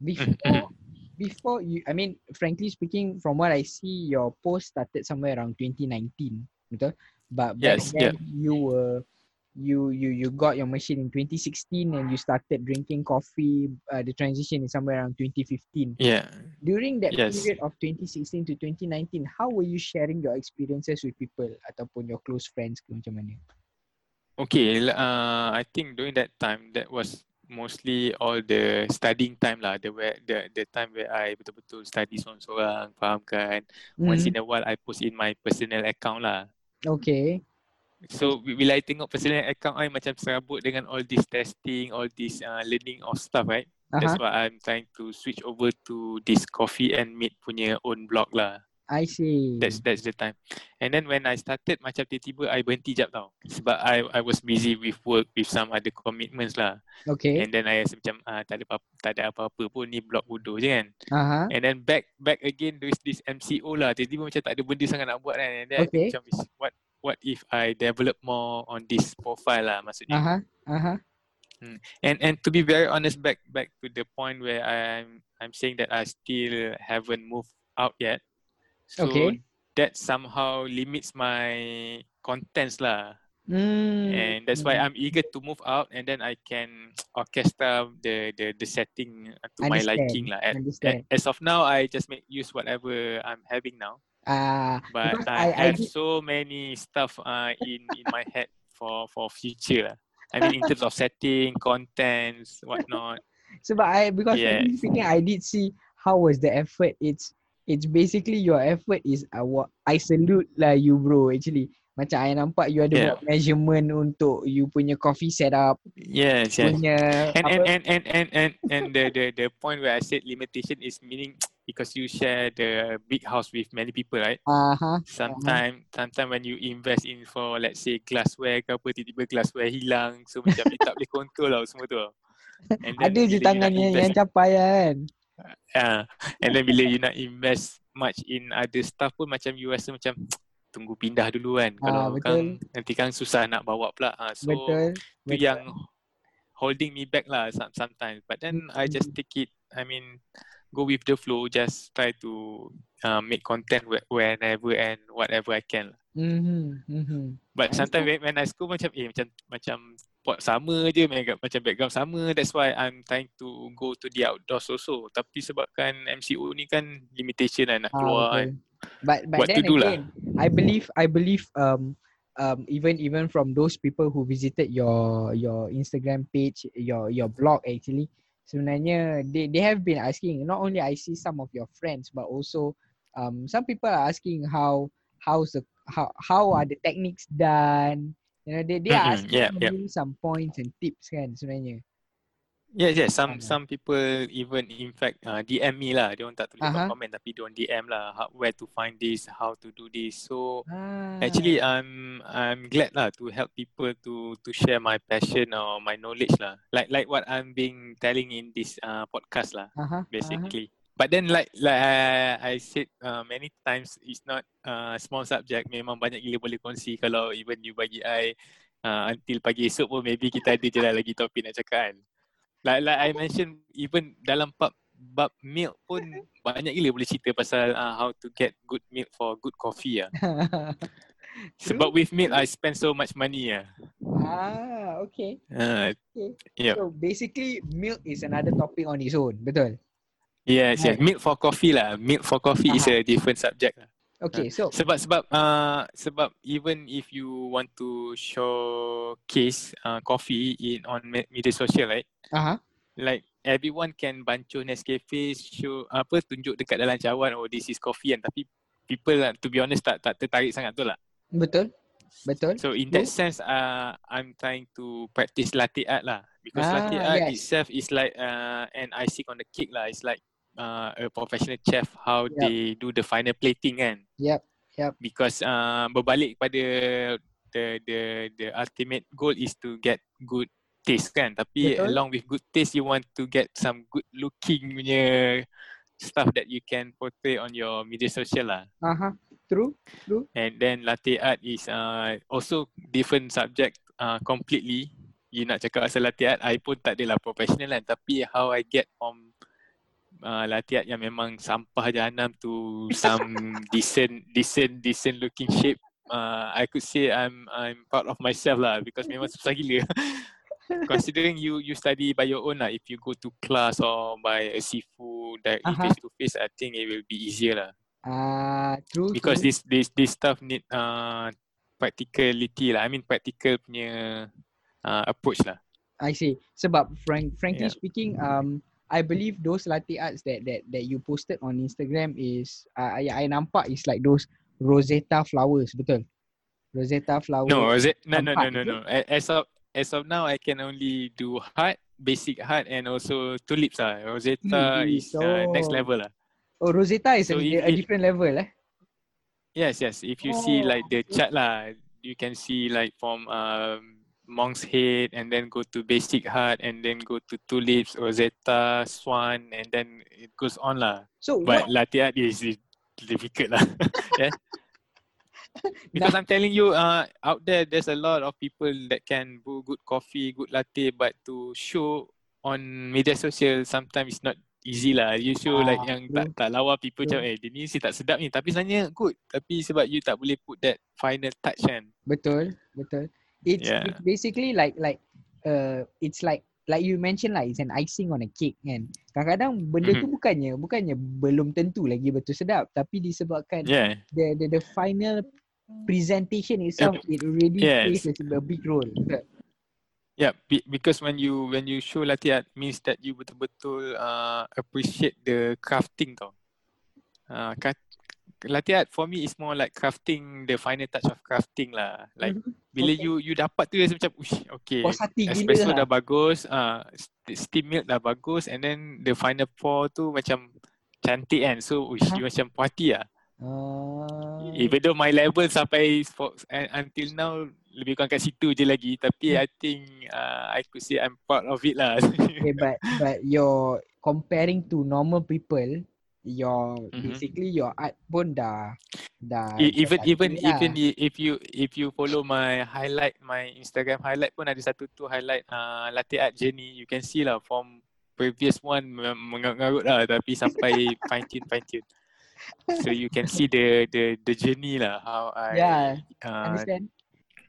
before before you, I mean, frankly speaking, from what I see, your post started somewhere around twenty nineteen, betul? But back yes, then yeah. you were. You you you got your machine in twenty sixteen and you started drinking coffee. Uh, the transition is somewhere around twenty fifteen. Yeah. During that yes. period of twenty sixteen to twenty nineteen, how were you sharing your experiences with people ataupun your close friends ke macam mana? Okay, uh, I think during that time, that was mostly all the studying time lah. The where the the time where I betul-betul study seorang-seorang, faham kan? Mm. Once in a while, I post in my personal account lah. Okay. So bila I tengok personal account I macam serabut dengan all this testing, all this uh, learning of stuff, right? Uh-huh. That's why I'm trying to switch over to this coffee and meat punya own blog lah. I see. That's that's the time. And then when I started macam tiba-tiba I berhenti jap tau. Sebab I I was busy with work, with some other commitments lah. Okay. And then I rasa macam ah, tak ada apa, tak ada apa-apa pun ni blog bodoh je kan. Uh-huh. And then back back again there is this M C O lah. Tiba-tiba macam tak ada benda sangat nak buat kan. And then okay. Macam what what if I develop more on this profile lah maksudnya. Aha. Uh-huh. Aha. Uh-huh. Mm. And and to be very honest, back back to the point where I'm I'm saying that I still haven't moved out yet. So okay. That somehow limits my contents lah. Mm. And that's why I'm eager to move out and then I can orchestra the the, the setting to Understand. My liking lah. At, at, as of now, I just make use whatever I'm having now. Uh, but I, I have I so many stuff uh, in, in my head for, for future lah. I mean in terms of setting, contents, whatnot. So but I, because yes. Thinking, I did see how was the effort. It's It's basically your effort is uh, I salute lah you bro actually. Macam I nampak you ada yeah. buat measurement untuk you punya coffee setup. Yes, yes. Punya and, and, and and and and and the the the point where I said limitation is meaning because you share the big house with many people, right? Uh-huh. Sometimes uh-huh. sometimes when you invest in for let's say glassware ke apa, tiba-tiba glassware hilang. So macam you tak boleh control lah semua tu. Ada je tangannya yang capai kan. Uh, and then bila you nak invest much in other stuff pun macam you rasa macam tunggu pindah dulu kan. Kalau ha, kan nanti kan susah nak bawa pula. Uh, so betul, tu betul. Yang holding me back lah sometimes. But then mm-hmm. I just take it, I mean go with the flow. Just try to uh, make content whenever and whatever I can. Mm-hmm. Mm-hmm. But sometimes when, when I school macam eh macam macam pot sama je, macam background sama. That's why I'm trying to go to the outdoors also. Tapi sebabkan M C O ni kan limitation lah nak keluar. Ah, okay. But but what then again, lah. I believe I believe um um even even from those people who visited your your Instagram page, your your blog actually, sebenarnya they they have been asking. Not only I see some of your friends, but also um some people are asking how how's the how how are the techniques done. You know, they they are asking mm-hmm. yeah, you yeah. some points and tips kan sebenarnya. Yeah, yeah. Some uh-huh. some people even in fact uh, D M me lah. Dia orang tak tulis uh-huh. komen tapi dia orang D M lah. How, where to find this, how to do this. So ah. actually I'm I'm glad lah to help people to to share my passion or my knowledge lah. Like like what I'm being telling in this uh, podcast lah uh-huh. basically. Uh-huh. But then like like I said uh, many times it's not a uh, small subject. Memang banyak gila boleh kongsi. Kalau even you bagi I uh, until pagi esok pun maybe kita ada je lah lagi topik nak cakap kan. Like, like I mentioned even dalam bab, bab milk pun banyak gila boleh cerita pasal uh, how to get good milk for good coffee lah. Sebab with milk I spend so much money lah. Ah okay, uh, okay. Yeah. So basically milk is another topic on its own. Betul? Yes, yes. Milk for coffee lah. Milk for coffee uh-huh. is a different subject lah. Okay, so sebab sebab uh, sebab even if you want to showcase uh, coffee in on media social, right? Uh-huh. Like everyone can bancuh Nescafe, show apa tunjuk dekat dalam cawan oh this is coffee kan. Tapi people lah, to be honest tak tak tertarik sangat tu lah. Betul. Betul. So in that sense, uh, I'm trying to practice latte art lah, because ah, latte art yes. itself is like uh, an icing on the cake lah. It's like uh, a professional chef how yep. they do the final plating kan. Yep. Yep. Because uh, berbalik pada the the the ultimate goal is to get good taste kan. Tapi betul. Along with good taste, you want to get some good looking punya stuff that you can portray on your media social lah. Aha. Uh-huh. True, true. And then latte art is uh, also different subject uh, completely. You nak cakap pasal latte art, I pun tak adalah professional kan. Tapi how I get from uh, latte art yang memang sampah jahanam to some decent, decent, decent looking shape. Uh, I could say I'm I'm proud of myself lah, because memang susah gila. Considering you you study by your own lah, if you go to class or by a sifu directly uh-huh. face to face, I think it will be easier lah. Ah, uh, true. Because true. this this this stuff need uh, practicality lah. I mean practical punya uh, approach lah. I see. Sebab frank, frankly yeah. speaking, um, I believe those latte arts that that that you posted on Instagram is, uh, I I nampak is like those Rosetta flowers, betul? Rosetta flowers. No, Rosetta. No, no, no, no, no. As of as of now, I can only do heart, basic heart, and also tulips lah. Rosetta mm-hmm. is uh, oh. next level lah. Oh, Rosetta is so a, it, a different level eh? Yes, yes. If you oh. see like the chart lah, you can see like from um. Monk's Head and then go to Basic Heart and then go to Tulips, Rosetta, Swan, and then it goes on lah. So but latte art is difficult lah. yeah. Because nah. I'm telling you, uh, out there there's a lot of people that can brew good coffee, good latte, but to show on media social sometimes it's not easy lah. You show ah, like yang yeah. tak, tak lawa people macam yeah. eh dia ni si tak sedap ni tapi sebenarnya good. Tapi sebab you tak boleh put that final touch kan. Betul, betul. It's, yeah. it's basically like like uh it's like like you mentioned lah, it's an icing on a cake kan. Kadang-kadang benda mm-hmm. tu bukannya bukannya belum tentu lagi betul sedap tapi disebabkan yeah. the, the the final presentation itself it really yeah. plays a big role. Yeah, because when you when you show latte art means that you betul-betul uh, appreciate the crafting tau. Ah uh, latte art for me is more like crafting, the final touch of crafting lah. Like mm-hmm. bila okay. you you dapat tu rasa macam ush okay espresso dah lah. bagus, uh, steam milk dah bagus and then the final pour tu macam cantik kan. So ush huh? you macam puas hati lah. Uh... Even though my level sampai for, uh, until now lebih kurang kat situ je lagi tapi I think uh, I could say I'm proud of it lah. Okay, but but you're comparing to normal people. Your mm-hmm. basically your art pun dah dah even even lah. even if you if you follow my highlight, my Instagram highlight pun ada satu tu highlight uh, latte art journey, you can see lah from previous one mengarut lah tapi sampai fine tune fine tune so you can see the the the journey lah how I yeah uh, understand.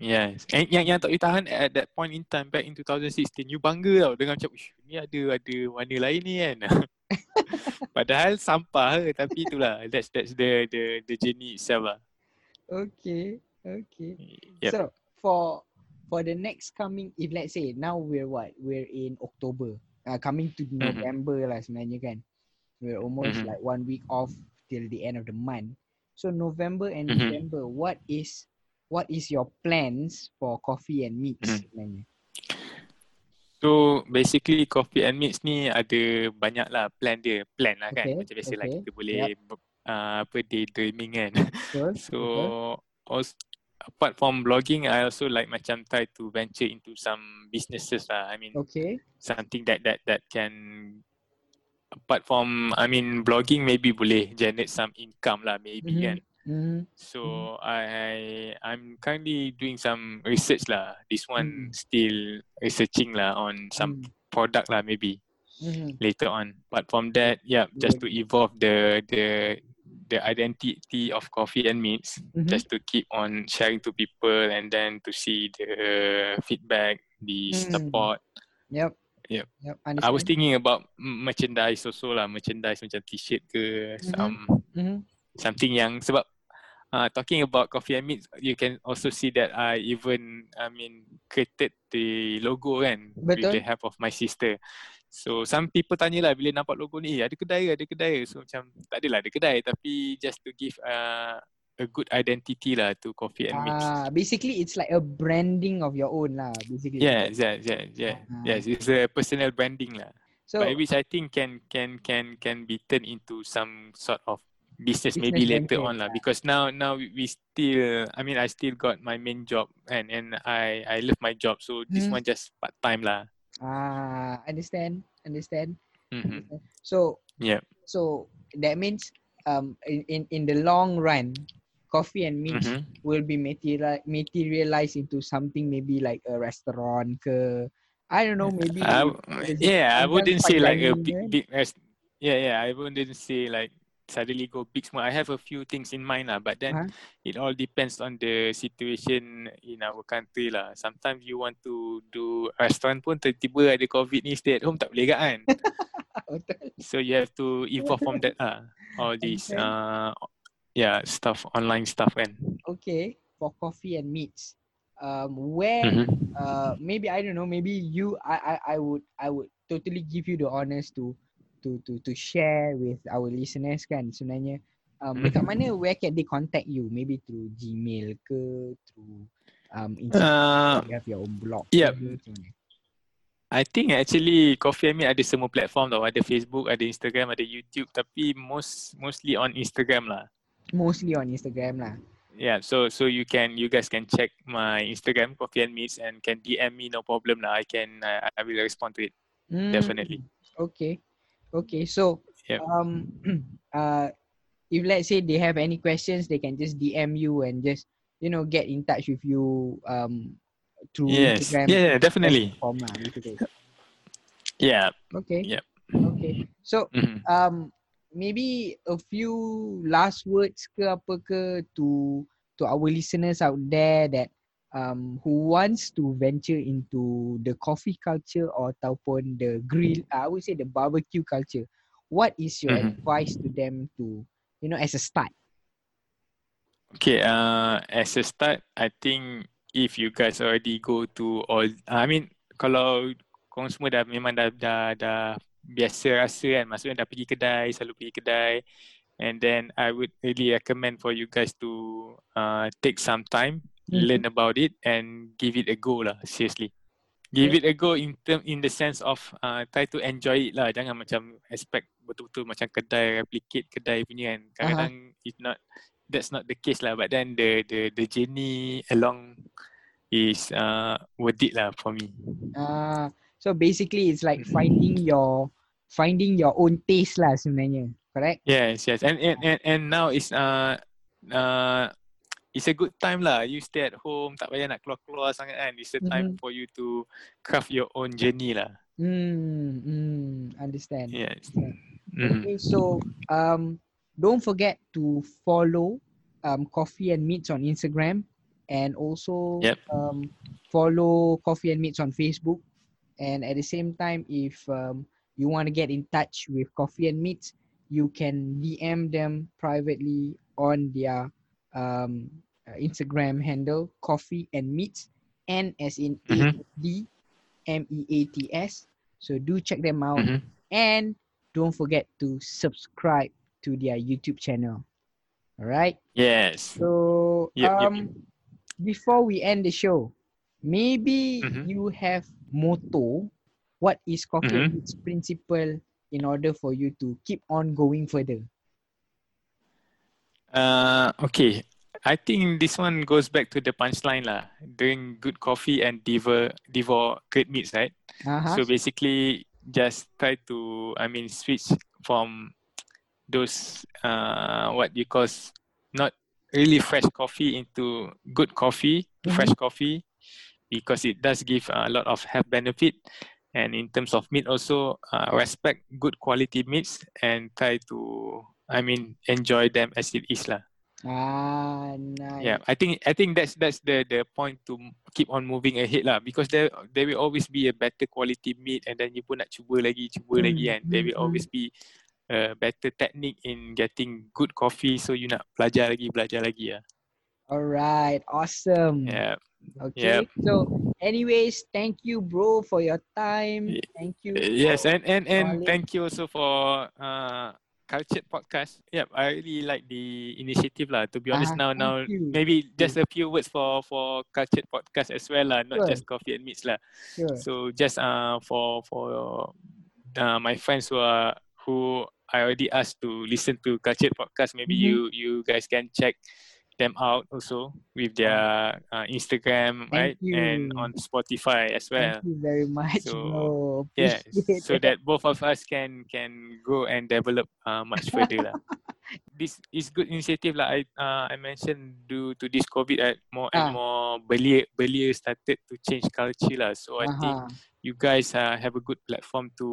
Yes, and yang yang tak boleh tahan at that point in time back in twenty sixteen, you bangga tau dengan macam ni ada ada warna lain ni kan. Padahal sampah ke, tapi itulah that's that's the the the journey itself lah. Okay, okay. Yep. So for for the next coming, if let's say now we're what we're in October, uh, coming to November mm-hmm. lah sebenarnya kan. We're almost mm-hmm. like one week off till the end of the month. So November and mm-hmm. December, what is What is your plans for coffee and meats mm. sebenarnya? So basically coffee and meats ni ada banyak lah plan dia. Plan lah kan. Okay. Macam biasa lah okay. kita boleh yep. uh, apa daydreaming kan. Sure. So okay. also, apart from blogging, I also like macam try to venture into some businesses lah. I mean okay. something that that that can apart from I mean blogging maybe boleh generate some income lah maybe mm-hmm. kan. Mm. So mm. I I'm currently doing some research lah. This one mm. still researching lah on some mm. product lah maybe mm. later on. But from that, yeah, just to evolve the the the identity of coffee and meats, mm-hmm. just to keep on sharing to people and then to see the feedback, the mm. support. Yep. Yep. yep I was thinking about merchandise also lah. Merchandise macam t-shirt ke mm-hmm. some mm-hmm. something yang sebab. Uh, talking about coffee and meat, you can also see that I even, I mean, created the logo kan. Betul. With the help of my sister. So some people tanyalah bila nampak logo ni, eh, ada kedai ke, ada kedai? So macam tak adalah ada kedai tapi just to give uh, a good identity lah to coffee and meat. Ah, basically it's like a branding of your own lah basically. Yes, yes, yes, yes. Uh-huh. Yes, it's a personal branding lah. So, by which I think can can can can be turned into some sort of business, business maybe later on lah, because now now we still I mean I still got my main job and and I I love my job so this hmm. one just part time lah. Ah, understand, understand. Mm-hmm. understand. So yeah. So that means um in in, in the long run, coffee and meat mm-hmm. will be material materialized into something maybe like a restaurant ke, I don't know maybe. Uh, yeah, I wouldn't say like a big big rest- yeah yeah I wouldn't say like. Suddenly go big small. I have a few things in mind lah, but then huh? it all depends on the situation in our country lah. Sometimes you want to do restaurant pun tiba-tiba ada COVID ni, stay at home tak boleh kan? So you have to evolve from that lah. All these uh, yeah stuff, online stuff kan. Okay, for coffee and meats. Um, where mm-hmm. uh, maybe I don't know, maybe you I, I, I would I would totally give you the honors to to to to share with our listeners kan sebenarnya. Um, dekat mana where can they contact you? Maybe through Gmail ke, through um Instagram, uh, you have your own blog. Yeah. Ke, I think actually Coffee and Meat ada semua platform tau. Ada Facebook, ada Instagram, ada YouTube, tapi most mostly on Instagram lah. Mostly on Instagram lah. Yeah, so so you can you guys can check my Instagram Coffee and Meats and can D M me, no problem lah. I can I, I will respond to it. Mm, definitely. Okay. Okay, so yeah. um uh if let's say they have any questions, they can just D M you and just, you know, get in touch with you um through yes. Instagram. Yeah, definitely. Platform lah, yeah. Okay. Yeah. Okay. So mm-hmm. um maybe a few last words ke apa ke to to our listeners out there that um who wants to venture into the coffee culture or ataupun the grill, I would say the barbecue culture. What is your mm-hmm. advice to them to, you know, as a start? Okay, uh, as a start, I think if you guys already go to all, I mean, kalau korang semua dah memang dah dah, dah biasa rasa kan, maksudnya dah pergi kedai, selalu pergi kedai, and then I would really recommend for you guys to uh, take some time, mm-hmm. learn about it and give it a go lah, seriously. Give yeah. it a go in term, in the sense of uh, try to enjoy it lah, jangan macam expect betul-betul macam kedai, replicate kedai punya kan, kadang-kadang uh-huh. it's not, that's not the case lah, but then the the the journey along is uh, worth it lah for me. Ah. Uh. So basically, it's like finding your finding your own taste lah sebenarnya, correct? Yes, yes. And and and, and now it's uh, uh, it's a good time lah. You stay at home, tak payah nak keluar-keluar sangat kan. It's a time mm-hmm. for you to craft your own journey lah. Hmm, mm, understand. Yes. Understand. Mm-hmm. Okay, so um, don't forget to follow um Coffee and Meats on Instagram, and also yep. um follow Coffee and Meats on Facebook. And at the same time, if um, you want to get in touch with Coffee and Meats, you can D M them privately on their um, uh, Instagram handle, Coffee and Meats, N as in mm-hmm. A D M E A T S. So do check them out. Mm-hmm. And don't forget to subscribe to their YouTube channel. All right? Yes. So yep, um, yep. before we end the show, maybe mm-hmm. you have motto. What is Coffee mm-hmm. and Meats principle in order for you to keep on going further? Uh, okay. I think this one goes back to the punchline lah. Drink good coffee and devour, devour great meats, right? Uh-huh. So basically, just try to, I mean, switch from those, uh, what you call, not really fresh coffee into good coffee, mm-hmm. fresh coffee. Because it does give a lot of health benefit, and in terms of meat also, uh, respect good quality meats and try to, I mean, enjoy them as it is lah. Ah, nice. Yeah, I think I think that's that's the the point to keep on moving ahead lah. Because there there will always be a better quality meat, and then you pun nak cuba lagi, cuba mm-hmm. lagi, and there will always be a better technique in getting good coffee. So you nak belajar lagi, belajar lagi lah. Alright, awesome. Yeah. Okay, yep. So anyways, thank you bro for your time. Thank you. Yes, and and, and thank you also for uh Cultured Podcast. Yep, I really like the initiative lah. To be honest, ah, now now you. Maybe just a few words for for Cultured Podcast as well lah, not sure. just Coffee and Meats lah. Sure. So just uh for for uh, my friends who are who I already asked to listen to Cultured Podcast, maybe mm-hmm. you you guys can check them out also with their uh, Instagram, thank right? You. And on Spotify as well. Thank you very much. So, no, yeah, so that both of us can can grow and develop uh, much further lah. This is good initiative lah. I uh, I mentioned due to this COVID, uh, more ah. and more belia belia started to change culture lah. So uh-huh. I think you guys uh, have a good platform to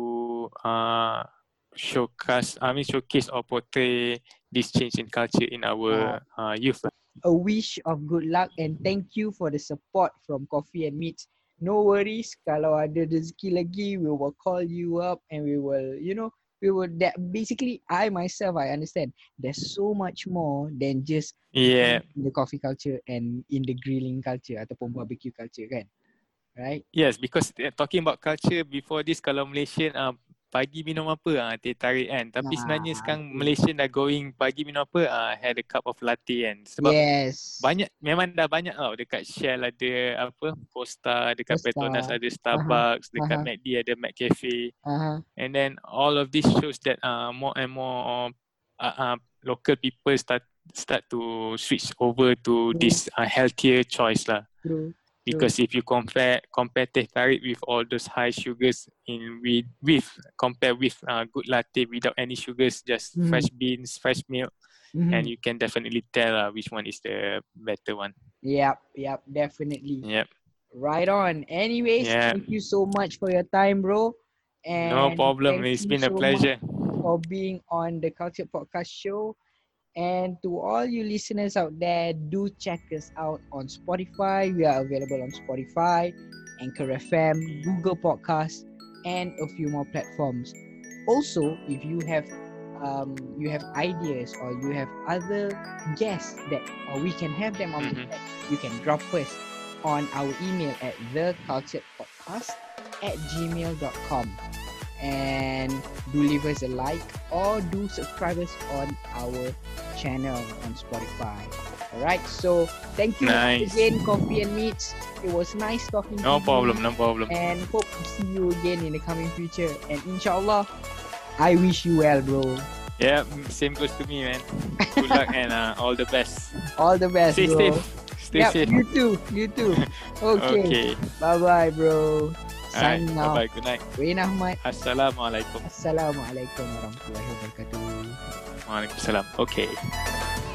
uh, showcase, I mean showcase or portray this change in culture in our uh, youth. A wish of good luck and thank you for the support from Coffee and Meats. No worries, kalau ada rezeki lagi, we will call you up and we will, you know, we were that basically I myself I understand there's so much more than just yeah in the coffee culture and in the grilling culture ataupun barbecue culture kan, right? Yes, because uh, talking about culture before this, kalau Malaysian uh, pagi minum apa ah uh, teh tarik kan, tapi nah. sebenarnya sekarang Malaysian dah going pagi minum apa ah uh, had a cup of latte kan, sebab yes. banyak memang dah banyak tau, dekat Shell ada apa Costa, dekat Costa. Petronas ada Starbucks, uh-huh. dekat uh-huh. McD ada Nescafe, uh-huh. and then all of this shows that uh, more and more uh, uh, local people start start to switch over to yeah. this uh, healthier choice lah. True. Because if you compare compare teh tarik with all those high sugars in with with compare with uh, good latte without any sugars, just mm-hmm. fresh beans, fresh milk, mm-hmm. and you can definitely tell uh, which one is the better one. Yep, yep, definitely. Yep. Right on. Anyways, yep. thank you so much for your time, bro. And no problem. It's been a so pleasure for being on the Cultured Podcast show. And to all you listeners out there, do check us out on Spotify. We are available on Spotify, Anchor F M, Google Podcasts, and a few more platforms. Also, if you have um, you have ideas or you have other guests that or we can have them on mm-hmm. the podcast, you can drop us on our email at the cultured podcast at gmail dot com. And do leave us a like or do subscribe us on our channel on Spotify. Alright, so thank you nice. again, Coffee and Meats. It was nice talking no to you. No problem, no problem. And hope to see you again in the coming future. And inshallah, I wish you well, bro. Yeah, same goes to me, man. Good luck and uh, all the best. All the best, Stay bro. Safe. Stay yep, safe. You too, you too. Okay. okay. Bye-bye, bro. Sign right, now. Bye-bye. Good night. Ren Ahmad. Assalamualaikum. Assalamualaikum warahmatullahi wabarakatuh. Waalaikumsalam. Okay.